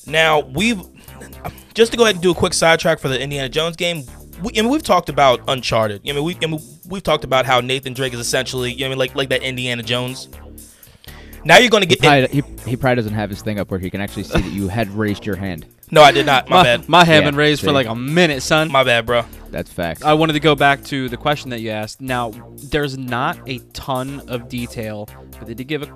Now, just to go ahead and do a quick sidetrack for the Indiana Jones game, we've talked about Uncharted. We've talked about how Nathan Drake is essentially like that Indiana Jones. Now you're going to get... He probably doesn't have his thing up where he can actually see that you had raised your hand. No, I did not. My bad. My hand been raised for like a minute, son. My bad, bro. That's facts. I wanted to go back to the question that you asked. Now, there's not a ton of detail, but they did give a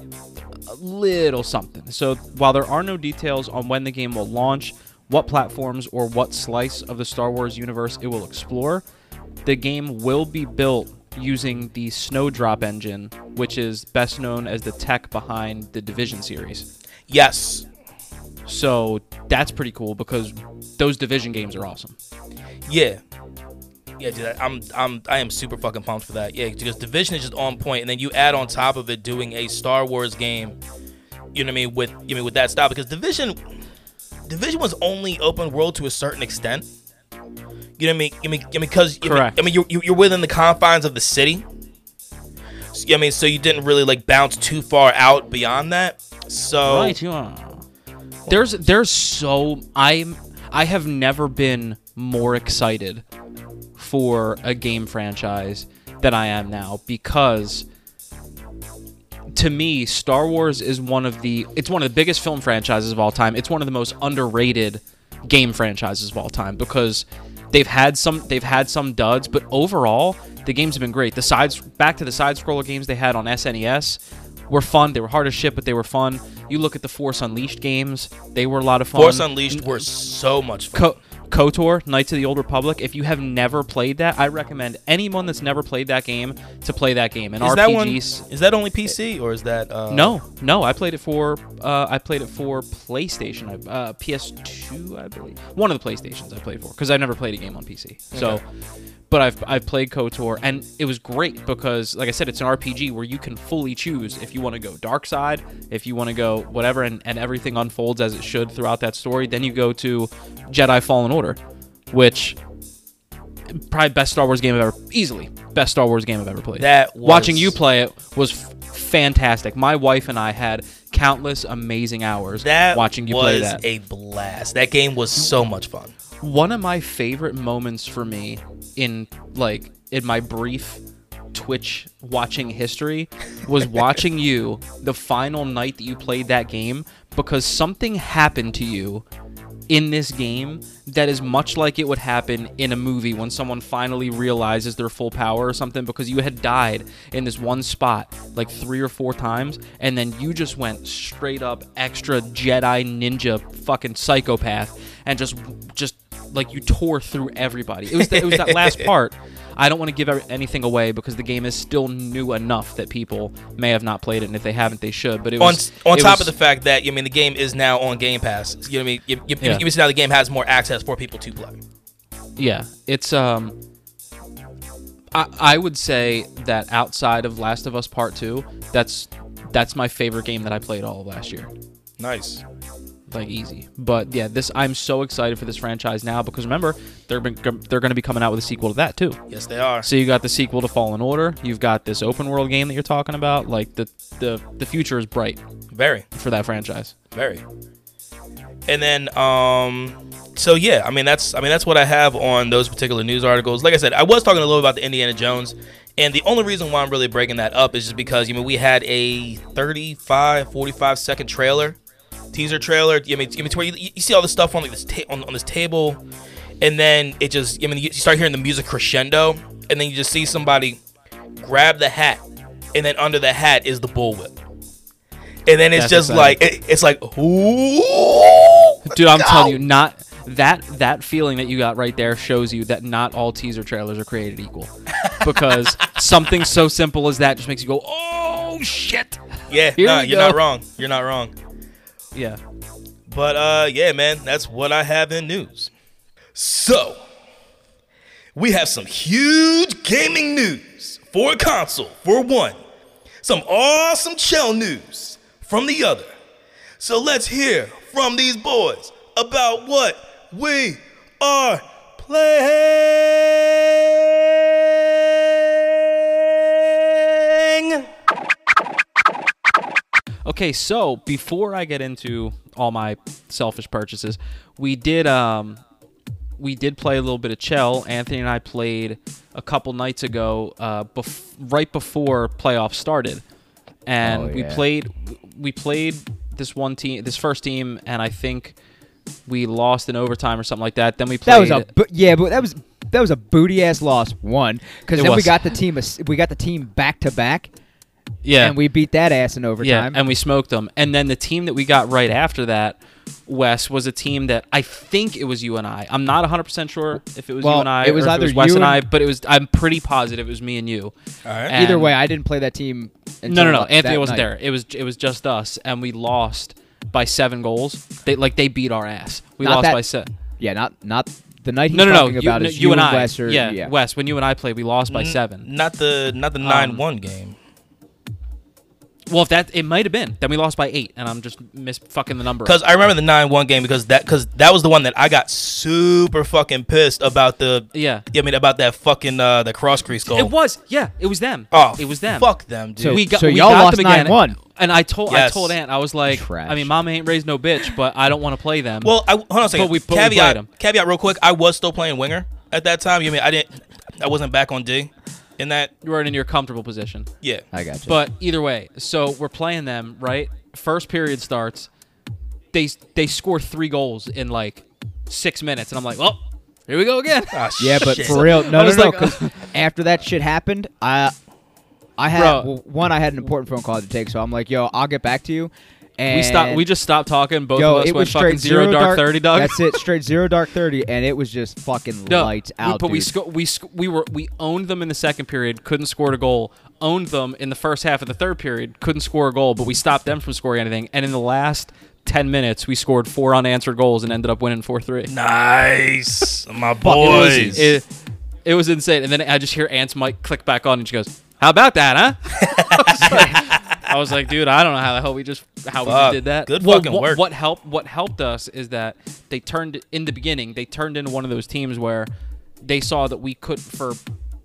little something. So while there are no details on when the game will launch, what platforms or what slice of the Star Wars universe it will explore, the game will be built using the Snowdrop engine, which is best known as the tech behind the Division series. Yes. So that's pretty cool because those Division games are awesome. Yeah. Yeah, dude, I am super fucking pumped for that. Yeah, because Division is just on point, and then you add on top of it doing a Star Wars game. You know what I mean? With, you know, with that style, because Division was only open world to a certain extent. You know what I mean? Because I mean, you're within the confines of the city. So, you know what I mean, so you didn't really like bounce too far out beyond that. So right, you are. There's so I have never been more excited for a game franchise than I am now, because to me Star Wars is one of the biggest film franchises of all time. It's one of the most underrated game franchises of all time because they've had some duds, but overall the games have been great. The sides back to the side scroller games they had on SNES were fun. They were hard as shit, but they were fun. You look at the Force Unleashed games, they were a lot of fun. Force Unleashed were so much fun. KOTOR, Knights of the Old Republic. If you have never played that, I recommend anyone that's never played that game to play that game. And RPGs. Is that only PC or is that? No. I played it for PlayStation. PS2, I believe. One of the PlayStations I played for, because I've never played a game on PC. Okay. So, but I've played KOTOR, and it was great because, like I said, it's an RPG where you can fully choose if you want to go dark side, if you want to go whatever, and everything unfolds as it should throughout that story. Then you go to Jedi Fallen Order, which probably best Star Wars game I've ever played. Watching you play it was fantastic. My wife and I had countless amazing hours watching you play that. That was a blast. That game was so much fun. One of my favorite moments for me in my brief Twitch watching history was watching you the final night that you played that game, because something happened to you in this game that is much like it would happen in a movie when someone finally realizes their full power or something, because you had died in this one spot like 3 or 4 times, and then you just went straight up extra Jedi ninja fucking psychopath and just like you tore through everybody. It was that last part. I don't want to give anything away because the game is still new enough that people may have not played it, and if they haven't, they should. But on top of the fact that, I mean, the game is now on Game Pass. You know what I mean? Now the game has more access for people to play. Yeah, it's I would say that outside of Last of Us Part 2, that's my favorite game that I played all of last year. Nice. Like easy. But yeah, I'm so excited for this franchise now, because remember they're going to be coming out with a sequel to that too. Yes, they are. So you got the sequel to Fallen Order. You've got this open world game that you're talking about. Like the future is bright. Very. For that franchise. Very. And then so yeah, I mean that's what I have on those particular news articles. Like I said, I was talking a little about the Indiana Jones, and the only reason why I'm really breaking that up is just because, you know, we had a 45 second trailer. Teaser trailer, you see all this stuff on like this table, and then it just, you start hearing the music crescendo, and then you just see somebody grab the hat, and then under the hat is the bullwhip, and then it's just like it's like, ooh, dude, I'm telling you, not that feeling that you got right there shows you that not all teaser trailers are created equal, because something so simple as that just makes you go, oh shit. Yeah, you're not wrong. You're not wrong. Yeah, but yeah, man, that's what I have in news. So we have some huge gaming news for console for one, some awesome Chell news from the other. So let's hear from these boys about what we are playing. Okay, so before I get into all my selfish purchases, we did play a little bit of Chell. Anthony and I played a couple nights ago, right before playoffs started, and we played this first team, and I think we lost in overtime or something like that. Then we played. That was a booty ass loss, because then we got the team back to back. Yeah. And we beat that ass in overtime. Yeah, and we smoked them. And then the team that we got right after that, Wes, was a team that I think it was you and I. I'm not 100% sure if it was you and I or either if it was Wes and I, but it was. I'm pretty positive it was me and you. All right. And either way, I didn't play that team until No. Anthony wasn't there. It was just us, and we lost by 7 goals. They beat our ass. We not lost that, by 7. Yeah, not the night he's talking about is you and I. Wes or, yeah, Wes, when you and I played, we lost by 7. Not the 9-1 game. Well, if that, it might have been. Then we lost by 8, and I'm just fucking the number. Because I remember the 9-1 game because that was the one that I got super fucking pissed about about that fucking the cross crease goal. It was them. Oh, it was them. Fuck them, dude. So we got lost them again. 9-1. And I told Ant, I was like, trash. I mean, Mama ain't raised no bitch, but I don't want to play them. Well, hold on a second. But we played them. Caveat, real quick. I was still playing winger at that time. You mean I wasn't back on D. In that you weren't in your comfortable position. Yeah, I got you. But either way, so we're playing them, right? First period starts. They score 3 goals in like 6 minutes, and I'm like, well, here we go again. Oh, yeah, but for real, no. After that shit happened, I had an important phone call to take, so I'm like, yo, I'll get back to you. And we just stopped talking. Both of us went fucking zero dark 30, Doug. That's it, straight 0 dark 30, and it was just fucking lights out. But we owned them in the second period, couldn't score a goal. Owned them in the first half of the third period, couldn't score a goal. But we stopped them from scoring anything. And in the last 10 minutes, we scored 4 unanswered goals and ended up winning 4-3. Nice, my boys. It was insane. And then I just hear Ant's mic click back on, and she goes, "How about that, huh?" I was like, dude, I don't know how the hell we did that. Good fucking work. What helped us is that they turned in the beginning. They turned into one of those teams where they saw that we couldn't, for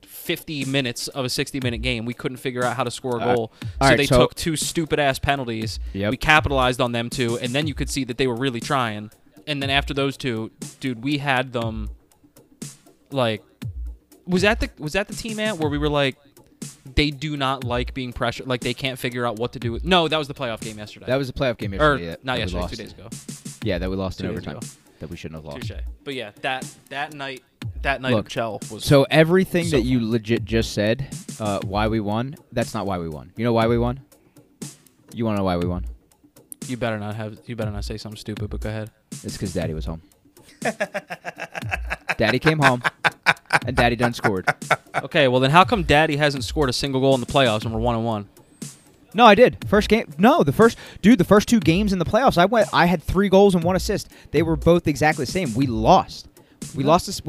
50 minutes of a 60-minute game, we couldn't figure out how to score a goal. So they took 2 stupid ass penalties. Yep. We capitalized on them 2, and then you could see that they were really trying. And then after those 2, dude, we had them. Like, was that the team at where we were like, they do not like being pressured. Like, they can't figure out what to do with... No, that was the playoff game yesterday. That was the playoff game yesterday. Not yesterday, 2 days ago. Yeah, that we lost in overtime. That we shouldn't have lost. Touché. But yeah, that night of Chell was... So everything that you legit just said, why we won, that's not why we won. You know why we won? You want to know why we won? You better not say something stupid, but go ahead. It's because Daddy was home. Daddy came home. And Daddy done scored. Okay, well then, how come Daddy hasn't scored a single goal in the playoffs and we're 1-1? No, I did. First game. No, the first 2 games in the playoffs, I had 3 goals and 1 assist. They were both exactly the same. We lost. We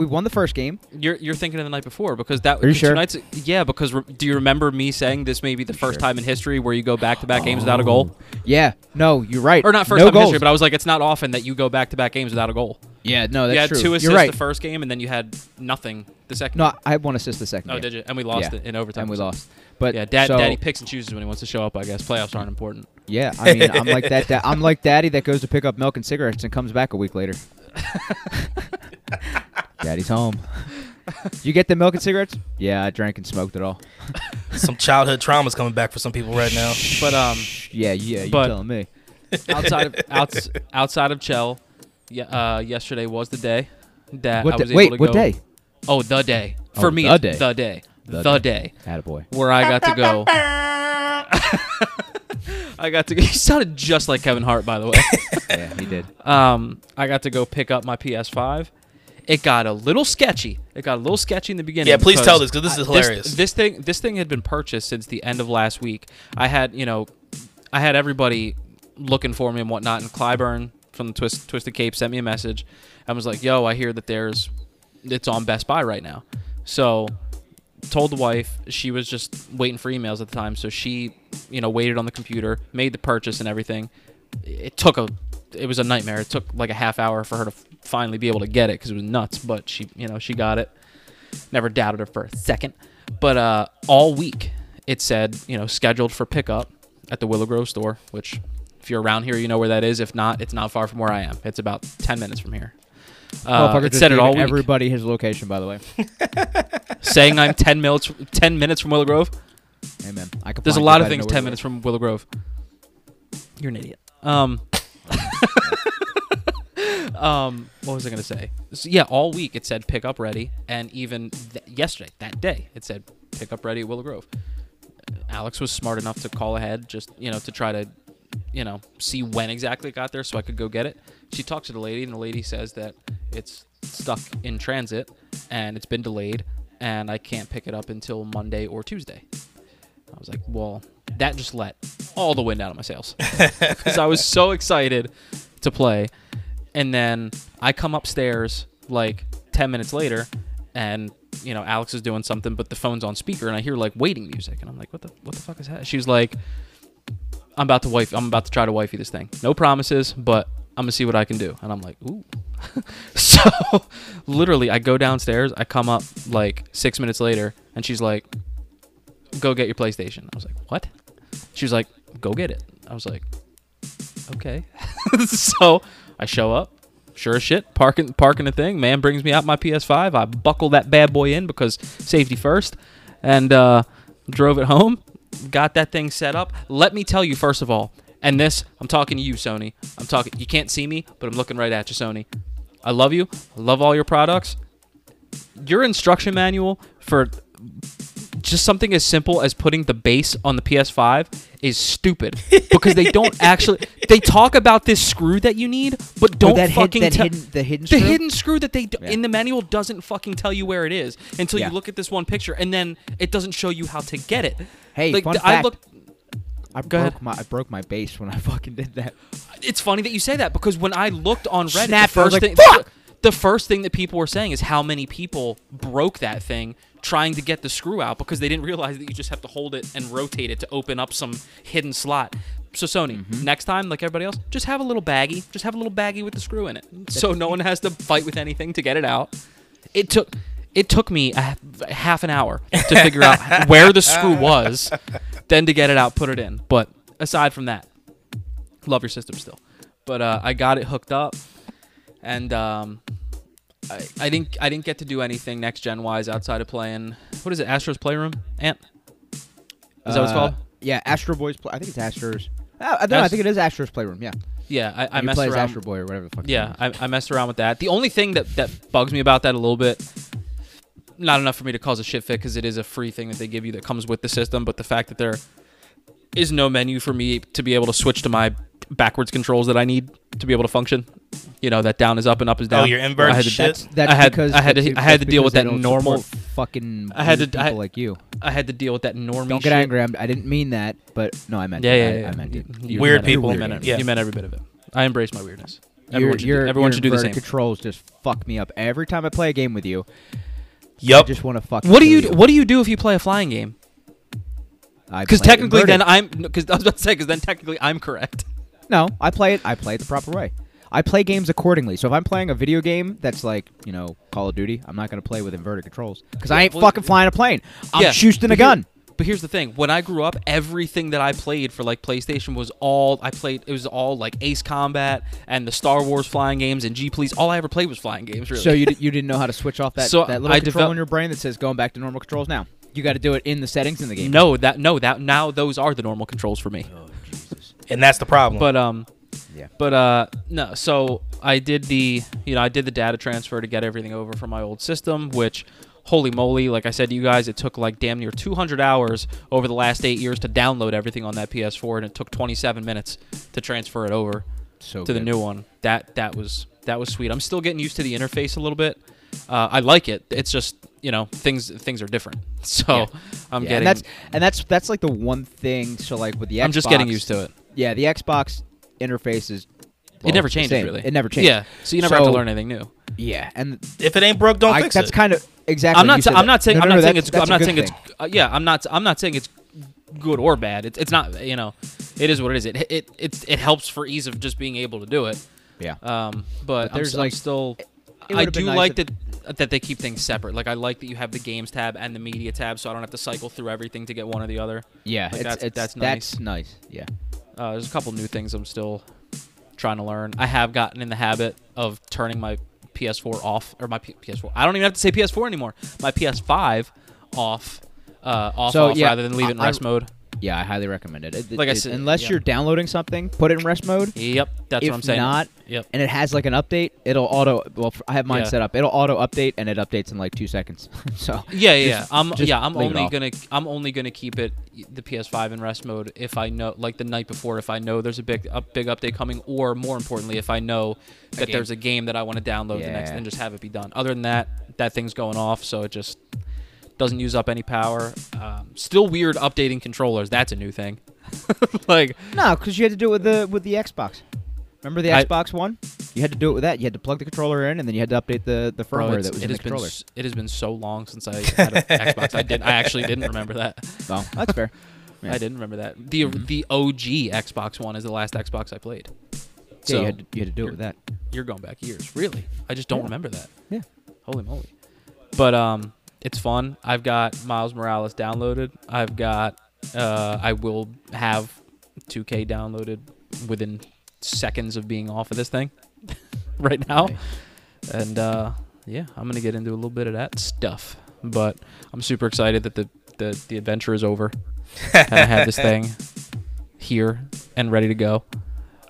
won the first game. You're thinking of the night before because that. Are you sure? Yeah, because do you remember me saying this may be the first time in history where you go back-to-back games without a goal? Yeah. No, you're right. Or not first time in history, but I was like, it's not often that you go back-to-back games without a goal. Yeah, no, that's true. You had 2 assists the first game, and then you had nothing the second. No, I had 1 assist the second. Oh, game. Did you? And we lost it in overtime. And we lost. But yeah, Daddy picks and chooses when he wants to show up. I guess playoffs aren't important. Yeah, I mean, I'm like that. I'm like Daddy that goes to pick up milk and cigarettes and comes back a week later. Daddy's home. You get the milk and cigarettes? Yeah, I drank and smoked it all. Some childhood trauma's coming back for some people right now. But yeah, you're telling me. Outside of Chell, yesterday was the day that I was able to go. What day? Oh, the day for me. The day. Attaboy. Where I got to go. I got to. He sounded just like Kevin Hart, by the way. Yeah, he did. I got to go pick up my PS5. It got a little sketchy in the beginning. Yeah, please tell this because this is hilarious. This thing had been purchased since the end of last week. I had everybody looking for me and whatnot, and Clyburn from the Twisted Cape sent me a message. I was like, "Yo, I hear that it's on Best Buy right now." So, told the wife. She was just waiting for emails at the time, so she, waited on the computer, made the purchase and everything. It was a nightmare. It took like a half hour for her to finally be able to get it because it was nuts. But she, she got it. Never doubted her for a second. But all week it said, scheduled for pickup at the Willow Grove store. Which, if you're around here, you know where that is. If not, it's not far from where I am. It's about 10 minutes from here. It said it all week. Everybody his location, by the way. Saying I'm 10 minutes from Willow Grove. Amen. There's a lot of things 10 minutes from Willow Grove. You're an idiot. What was I gonna say? So, yeah, all week it said pick up ready, and even yesterday, that day, it said pick up ready at Willow Grove. Alex was smart enough to call ahead, just, you know, to try to, you know, see when exactly it got there so I could go get it. She talks to the lady, and the lady says that it's stuck in transit and it's been delayed and I can't pick it up until Monday or Tuesday. I was like, well, that just let all the wind out of my sails because I was so excited to play. And then I come upstairs like 10 minutes later and, you know, Alex is doing something, but the phone's on speaker and I hear like waiting music and I'm like, what the fuck is that? She's like, I'm about to try to wifey this thing. No promises, but I'm gonna see what I can do. And I'm like, ooh. So literally I go downstairs, I come up like 6 minutes later and she's like, go get your PlayStation. I was like, what? She was like, go get it. I was like, okay. So I show up, sure as shit, parking the thing. Man brings me out my PS5. I buckle that bad boy in because safety first, and drove it home. Got that thing set up. Let me tell you, first of all, and this, I'm talking to you, Sony. I'm talking. You can't see me, but I'm looking right at you, Sony. I love you. I love all your products. Your instruction manual for just something as simple as putting the base on the PS5 is stupid because they don't actually. They talk about this screw that you need, but don't fucking tell the hidden screw that they in the manual doesn't fucking tell you where it is until you look at this one picture, and then it doesn't show you how to get it. Hey, like, fun fact. I broke my base when I fucking did that. It's funny that you say that because when I looked on Reddit, the first thing that people were saying is how many people broke that thing trying to get the screw out because they didn't realize that you just have to hold it and rotate it to open up some hidden slot. So Sony, next time, like everybody else, just have a little baggie. Just have a little baggie with the screw in it, so no one has to fight with anything to get it out. It took me half an hour to figure out where the screw was, then to get it out, put it in. But aside from that, love your system still. But I got it hooked up. And I didn't get to do anything next gen wise outside of playing, what is it, Astro's Playroom? Ant? Is that what it's called? Yeah, Astro Boy's. I think it's Astro's. I think it is Astro's Playroom. Yeah. Yeah, I messed around. Astro Boy or whatever the fuck. Yeah, I messed around with that. The only thing that bugs me about that a little bit, not enough for me to cause a shit fit because it is a free thing that they give you that comes with the system, but the fact that there is no menu for me to be able to switch to my backwards controls that I need to be able to function. You know, that down is up and up is down. Oh, your invert shit. I had to deal with that normal fucking people like you. I had to deal with that normal shit. Don't get angry. I didn't mean that, but no, I meant it. Yeah. I meant it. Weird people. You meant every bit of it. I embrace my weirdness. Everyone should do the same. Your controls just fuck me up every time I play a game with you. Yep. I just want to fuck. What do you do if you play a flying game? Because technically, then technically I'm correct. No, I play it the proper way. I play games accordingly. So if I'm playing a video game that's like, you know, Call of Duty, I'm not going to play with inverted controls because I ain't fucking flying a plane. I'm shooting a gun. But here's the thing. When I grew up, everything that I played for like PlayStation was all like Ace Combat and the Star Wars flying games and G Please. All I ever played was flying games, really. So you didn't know how to switch off that little control in your brain that says going back to normal controls now. You got to do it in the settings in the game. No, now those are the normal controls for me. Oh, Jesus. And that's the problem. But no. So I did the data transfer to get everything over from my old system, which, holy moly, like I said to you guys, it took like damn near 200 hours over the last 8 years to download everything on that PS4, and it took 27 minutes to transfer it over to the new one. That was sweet. I'm still getting used to the interface a little bit. I like it. It's just, you know, things are different. So yeah. I'm getting and that's like the one thing. So like with the Xbox, I'm just getting used to it. Yeah, the Xbox interface is it never changes, really. It never changes. Yeah, so you never have to learn anything new. Yeah, and if it ain't broke, don't fix it. That's kind of exactly. I'm not saying it's good or bad. It's not. You know, it is what it is. It helps for ease of just being able to do it. Yeah. But there's still. I do like that they keep things separate. Like, I like that you have the games tab and the media tab, so I don't have to cycle through everything to get one or the other. Yeah, like that's nice. That's nice, yeah. There's a couple new things I'm still trying to learn. I have gotten in the habit of turning my PS4 off, or my PS4. I don't even have to say PS4 anymore. My PS5 off rather than leave it in rest mode. Yeah, I highly recommend it. Like I said, unless you're downloading something, put it in rest mode. Yep, that's what I'm saying. If not, and it has like an update, it'll auto. Well, I have mine set up. It'll auto update, and it updates in like 2 seconds. So I'm only gonna keep it the PS5 in rest mode if I know, like the night before, if I know there's a big update coming, or more importantly, if I know that there's a game that I want to download the next, and just have it be done. Other than that, that thing's going off, so it just doesn't use up any power. Still weird updating controllers. That's a new thing. Like no, because you had to do it with the Xbox. Remember the Xbox One? You had to do it with that. You had to plug the controller in, and then you had to update the firmware that was in the controller. It has been so long since I had an Xbox. I actually didn't remember that. Well, that's fair. Yeah. I didn't remember that. The OG Xbox One is the last Xbox I played. So yeah, you had to do it with that. You're going back years, really. I just don't remember that. Yeah. Holy moly. But it's fun. I've got Miles Morales downloaded. I've got I will have 2K downloaded within seconds of being off of this thing right now. Nice. And yeah, I'm gonna get into a little bit of that stuff. But I'm super excited that the adventure is over. And I have this thing here and ready to go.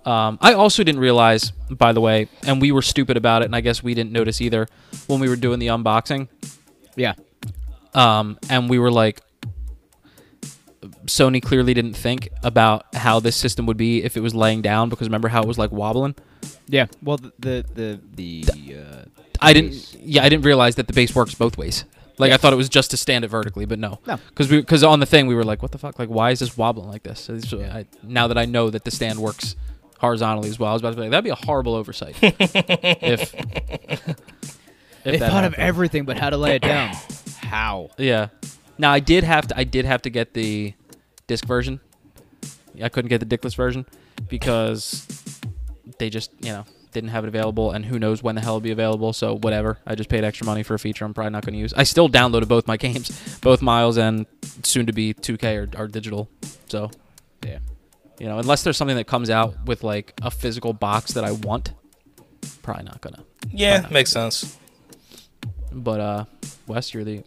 I also didn't realize, by the way, and we were stupid about it, and I guess we didn't notice either when we were doing the unboxing. Yeah. And we were like, Sony clearly didn't think about how this system would be if it was laying down, because remember how it was like wobbling? Yeah. Well, I didn't realize that the base works both ways. Like I thought it was just to stand it vertically, but no. No. Because on the thing we were like, what the fuck? Like, why is this wobbling like this? So now that I know that the stand works horizontally as well, I was about to be like, that'd be a horrible oversight. They thought of everything but how to lay it down. How? Yeah. Now I did have to get the disc version. I couldn't get the dickless version because they just, didn't have it available, and who knows when the hell it'll be available, so whatever. I just paid extra money for a feature I'm probably not going to use. I still downloaded both my games, both Miles and soon-to-be 2K are digital, so yeah. Unless there's something that comes out with, like, a physical box that I want, probably not going to. Yeah, makes sense. But, Wes, you're the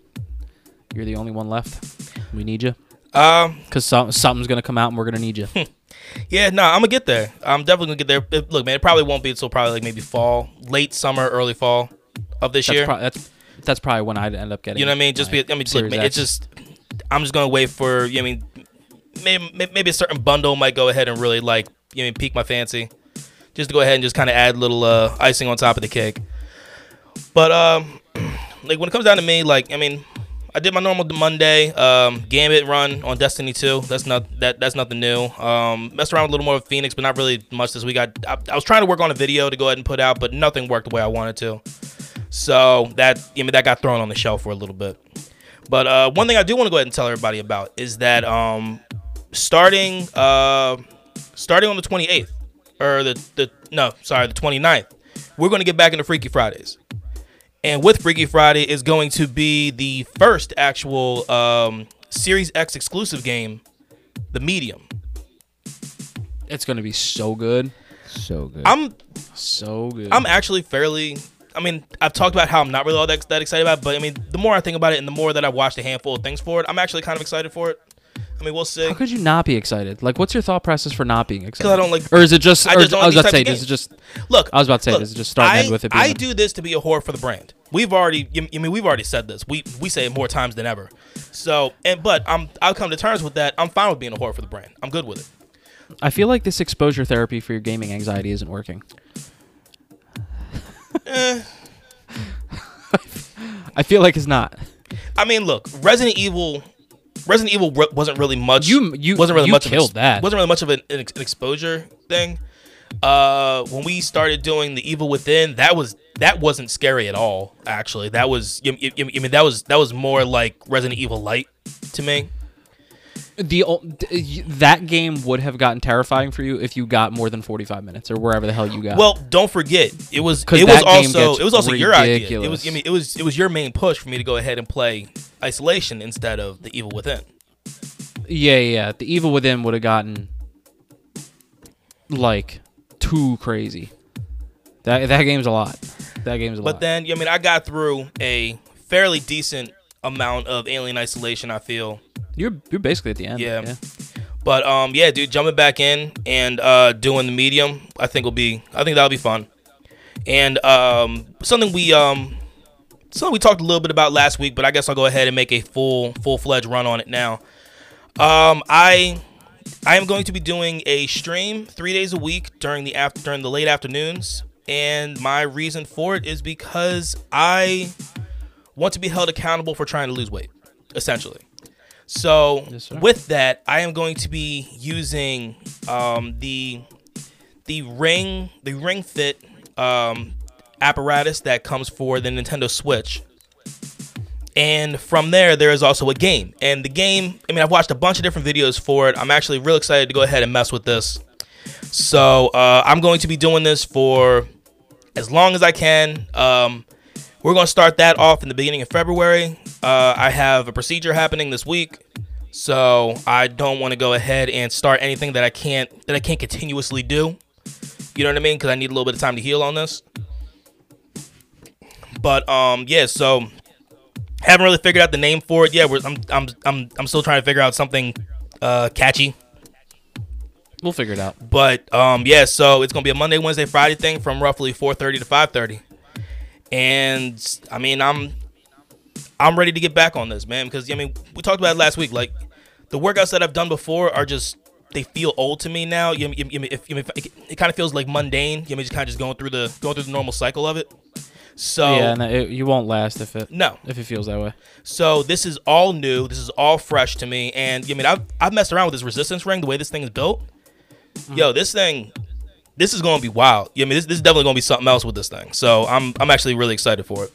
only one left. We need you. Because something's going to come out, and we're going to need you. Yeah, no, I'm going to get there. I'm definitely going to get there. Look, man, it probably won't be until probably like maybe fall, late summer, early fall of this year. That's probably when I'd end up getting it. You know what I mean? I'm just going to wait for, maybe a certain bundle might go ahead and really like, pique my fancy. Just to go ahead and just kind of add a little icing on top of the cake. But, like, when it comes down to me, like, I did my normal Monday Gambit run on Destiny 2. That's nothing new. Messed around a little more with Phoenix, but not really much this week. I was trying to work on a video to go ahead and put out, but nothing worked the way I wanted to. So that got thrown on the shelf for a little bit. But one thing I do want to go ahead and tell everybody about is that starting on the 28th or the 29th, we're going to get back into Freaky Fridays. And with Freaky Friday is going to be the first actual Series X exclusive game, The Medium. It's going to be so good. So good. I'm actually fairly... I've talked about how I'm not really all that excited about it, but, the more I think about it and the more that I've watched a handful of things for it, I'm actually kind of excited for it. We'll see. How could you not be excited? Like, what's your thought process for not being excited? Because I don't like... Or is it just... I do this to be a whore for the brand. We've already said this. We say it more times than ever. So, I'll come to terms with that. I'm fine with being a whore for the brand. I'm good with it. I feel like this exposure therapy for your gaming anxiety isn't working. I feel like it's not. Look, Resident Evil wasn't really much. Wasn't really much of an exposure thing. When we started doing The Evil Within, that wasn't scary at all. Actually, that was more like Resident Evil Light to me. That game would have gotten terrifying for you if you got more than 45 minutes or wherever the hell you got. Well, don't forget it was also your idea. It was your main push for me to go ahead and play Isolation instead of The Evil Within. Yeah. The Evil Within would have gotten like too crazy. That game's a lot. But then, I got through a fairly decent amount of Alien Isolation, I feel. You're basically at the end. Yeah. But yeah, dude, jumping back in and doing the medium, I think that'll be fun. And something we talked a little bit about last week, but I guess I'll go ahead and make a full-fledged run on it now. I am going to be doing a stream 3 days a week during the late afternoons, and my reason for it is because I want to be held accountable for trying to lose weight, essentially. So with that, I am going to be using the Ring Fit apparatus that comes for the Nintendo Switch. And from there is also a game. And the game, I mean, I've watched a bunch of different videos for it. I'm actually real excited to go ahead and mess with this. So I'm going to be doing this for as long as I can. We're going to start that off in the beginning of February. I have a procedure happening this week, so I don't want to go ahead and start anything that I can't continuously do. You know what I mean? Because I need a little bit of time to heal on this. But yeah, so haven't really figured out the name for it yet. I'm still trying to figure out something catchy. We'll figure it out. But yeah, so it's gonna be a Monday, Wednesday, Friday thing from roughly 4:30 to 5:30. And I mean, I'm ready to get back on this, man, because I mean, we talked about it last week. Like, the workouts that I've done before are just, they feel old to me now. It kind of feels like mundane. You know, just kind of just going through the normal cycle of it. So yeah, no, you won't last if it feels that way. So this is all new. This is all fresh to me. And I mean, I've messed around with this resistance ring, the way this thing is built. Mm-hmm. Yo, this is gonna be wild. I mean, this is definitely gonna be something else with this thing. So I'm actually really excited for it.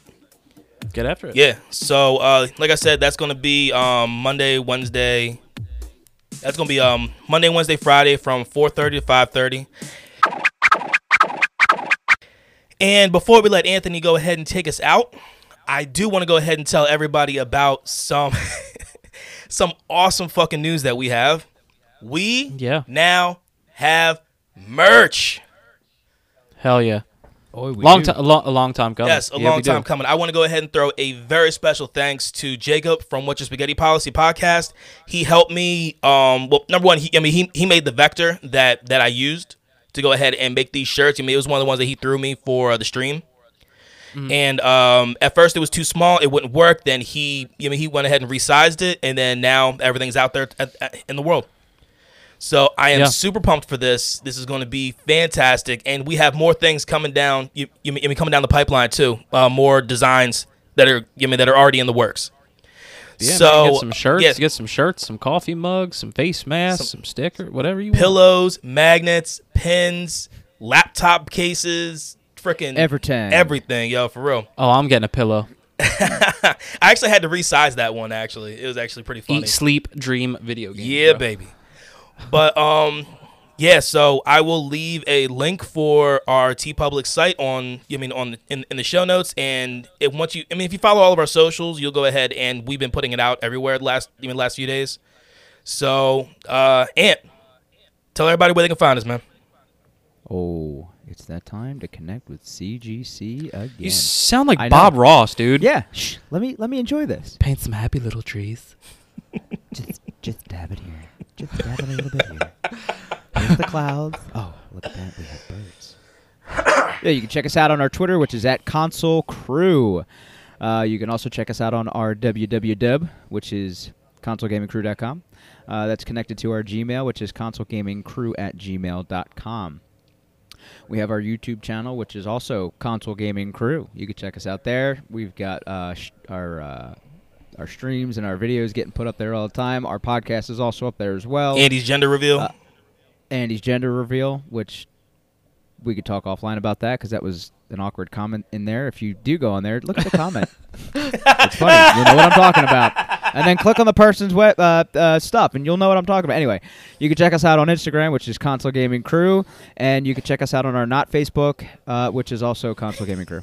Get after it. Yeah. So like I said, that's gonna be Monday, Wednesday. That's gonna be Monday, Wednesday, Friday from 4:30 to 5:30. And before we let Anthony go ahead and take us out, I do want to go ahead and tell everybody about some some awesome fucking news that we have. We now have merch. Hell yeah. Long time coming. Yes, a long time coming. I want to go ahead and throw a very special thanks to Jacob from What's Your Spaghetti Policy podcast. He helped me. Well, number one, he made the vector that I used to go ahead and make these shirts. I mean, it was one of the ones that he threw me for the stream. Mm-hmm. And at first it was too small, it wouldn't work. Then he went ahead and resized it, and then now everything's out there in the world. So I am super pumped for this. This is going to be fantastic, and we have more things coming down. Coming down the pipeline too. More designs that are already in the works. Yeah, so man, get some shirts, some coffee mugs, some face masks, some stickers, whatever you want. Pillows, magnets, pins, laptop cases, freaking everything, yo, for real. Oh, I'm getting a pillow. I actually had to resize that one. Actually, it was actually pretty funny. Eat, sleep, dream, video game. Yeah, bro. Baby. But yeah, so I will leave a link for our TeePublic site in the show notes, and if you follow all of our socials, you'll go ahead, and we've been putting it out everywhere last few days. So Ant, tell everybody where they can find us, man. Oh, it's that time to connect with CGC again. You sound like Bob Ross, dude. Yeah, shh, let me enjoy this. Paint some happy little trees. Just dab it here. Just dab it a little bit here. Here's the clouds. Oh, look at that. We have birds. Yeah, you can check us out on our Twitter, which is @ConsoleCrew. You can also check us out on our www, which is consolegamingcrew.com. That's connected to our Gmail, which is consolegamingcrew@gmail.com. We have our YouTube channel, which is also Console Gaming Crew. You can check us out there. We've got our streams and our videos getting put up there all the time. Our podcast is also up there as well. Andy's gender reveal, which we could talk offline about that, because that was an awkward comment in there. If you do go on there, look at the comment. It's funny. You'll know what I'm talking about. And then click on the person's web, stuff, and you'll know what I'm talking about. Anyway, you can check us out on Instagram, which is Console Gaming Crew, and you can check us out on our not Facebook, which is also Console Gaming Crew.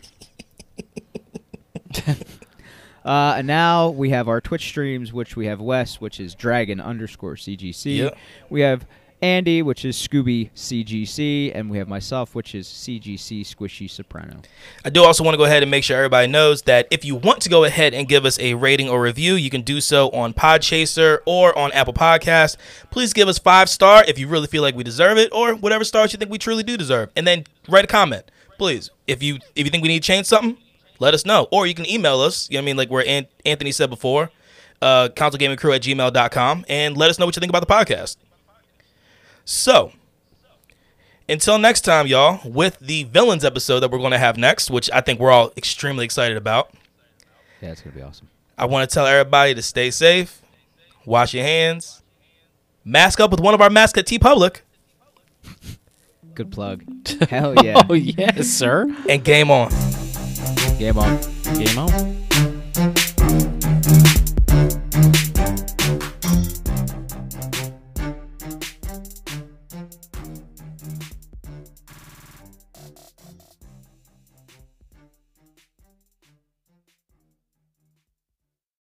And now we have our Twitch streams, which we have Wes, which is Dragon_CGC. Yep. We have Andy, which is Scooby CGC, and we have myself, which is CGC Squishy Soprano. I do also want to go ahead and make sure everybody knows that if you want to go ahead and give us a rating or review, you can do so on Podchaser or on Apple Podcasts. Please give us 5-star if you really feel like we deserve it, or whatever stars you think we truly do deserve, and then write a comment, please. If you think we need to change something, let us know, or you can email us. You know what I mean, like where Anthony said before, consolegamingcrew@gmail.com, and let us know what you think about the podcast. So, until next time, y'all, with the Villains episode that we're going to have next, which I think we're all extremely excited about. Yeah, it's going to be awesome. I want to tell everybody to stay safe, wash your hands, mask up with one of our masks at TeePublic. Good plug. Hell yeah. Oh, yes, sir. And game on. Game on. Game on.